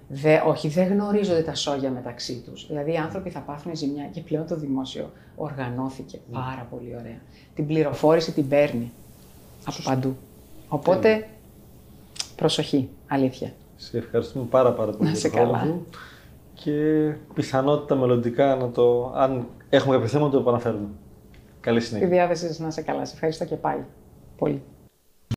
δε, όχι, δεν γνωρίζονται τα σόγια μεταξύ τους. Δηλαδή, οι άνθρωποι θα πάθουν ζημιά και πλέον το δημόσιο οργανώθηκε πάρα πολύ ωραία. Την πληροφόρηση την παίρνει από παντού. Οπότε, προσοχή, αλήθεια. Σε ευχαριστούμε πάρα, πάρα πολύ. Να σε καλά. Και πιθανότητα μελλοντικά να το, αν έχουμε κάποιο θέμα, το επαναφέρουμε. Καλή συνέχεια. Στη διάθεση σας, να είσαι καλά. Σε ευχαριστώ και πάλι πολύ.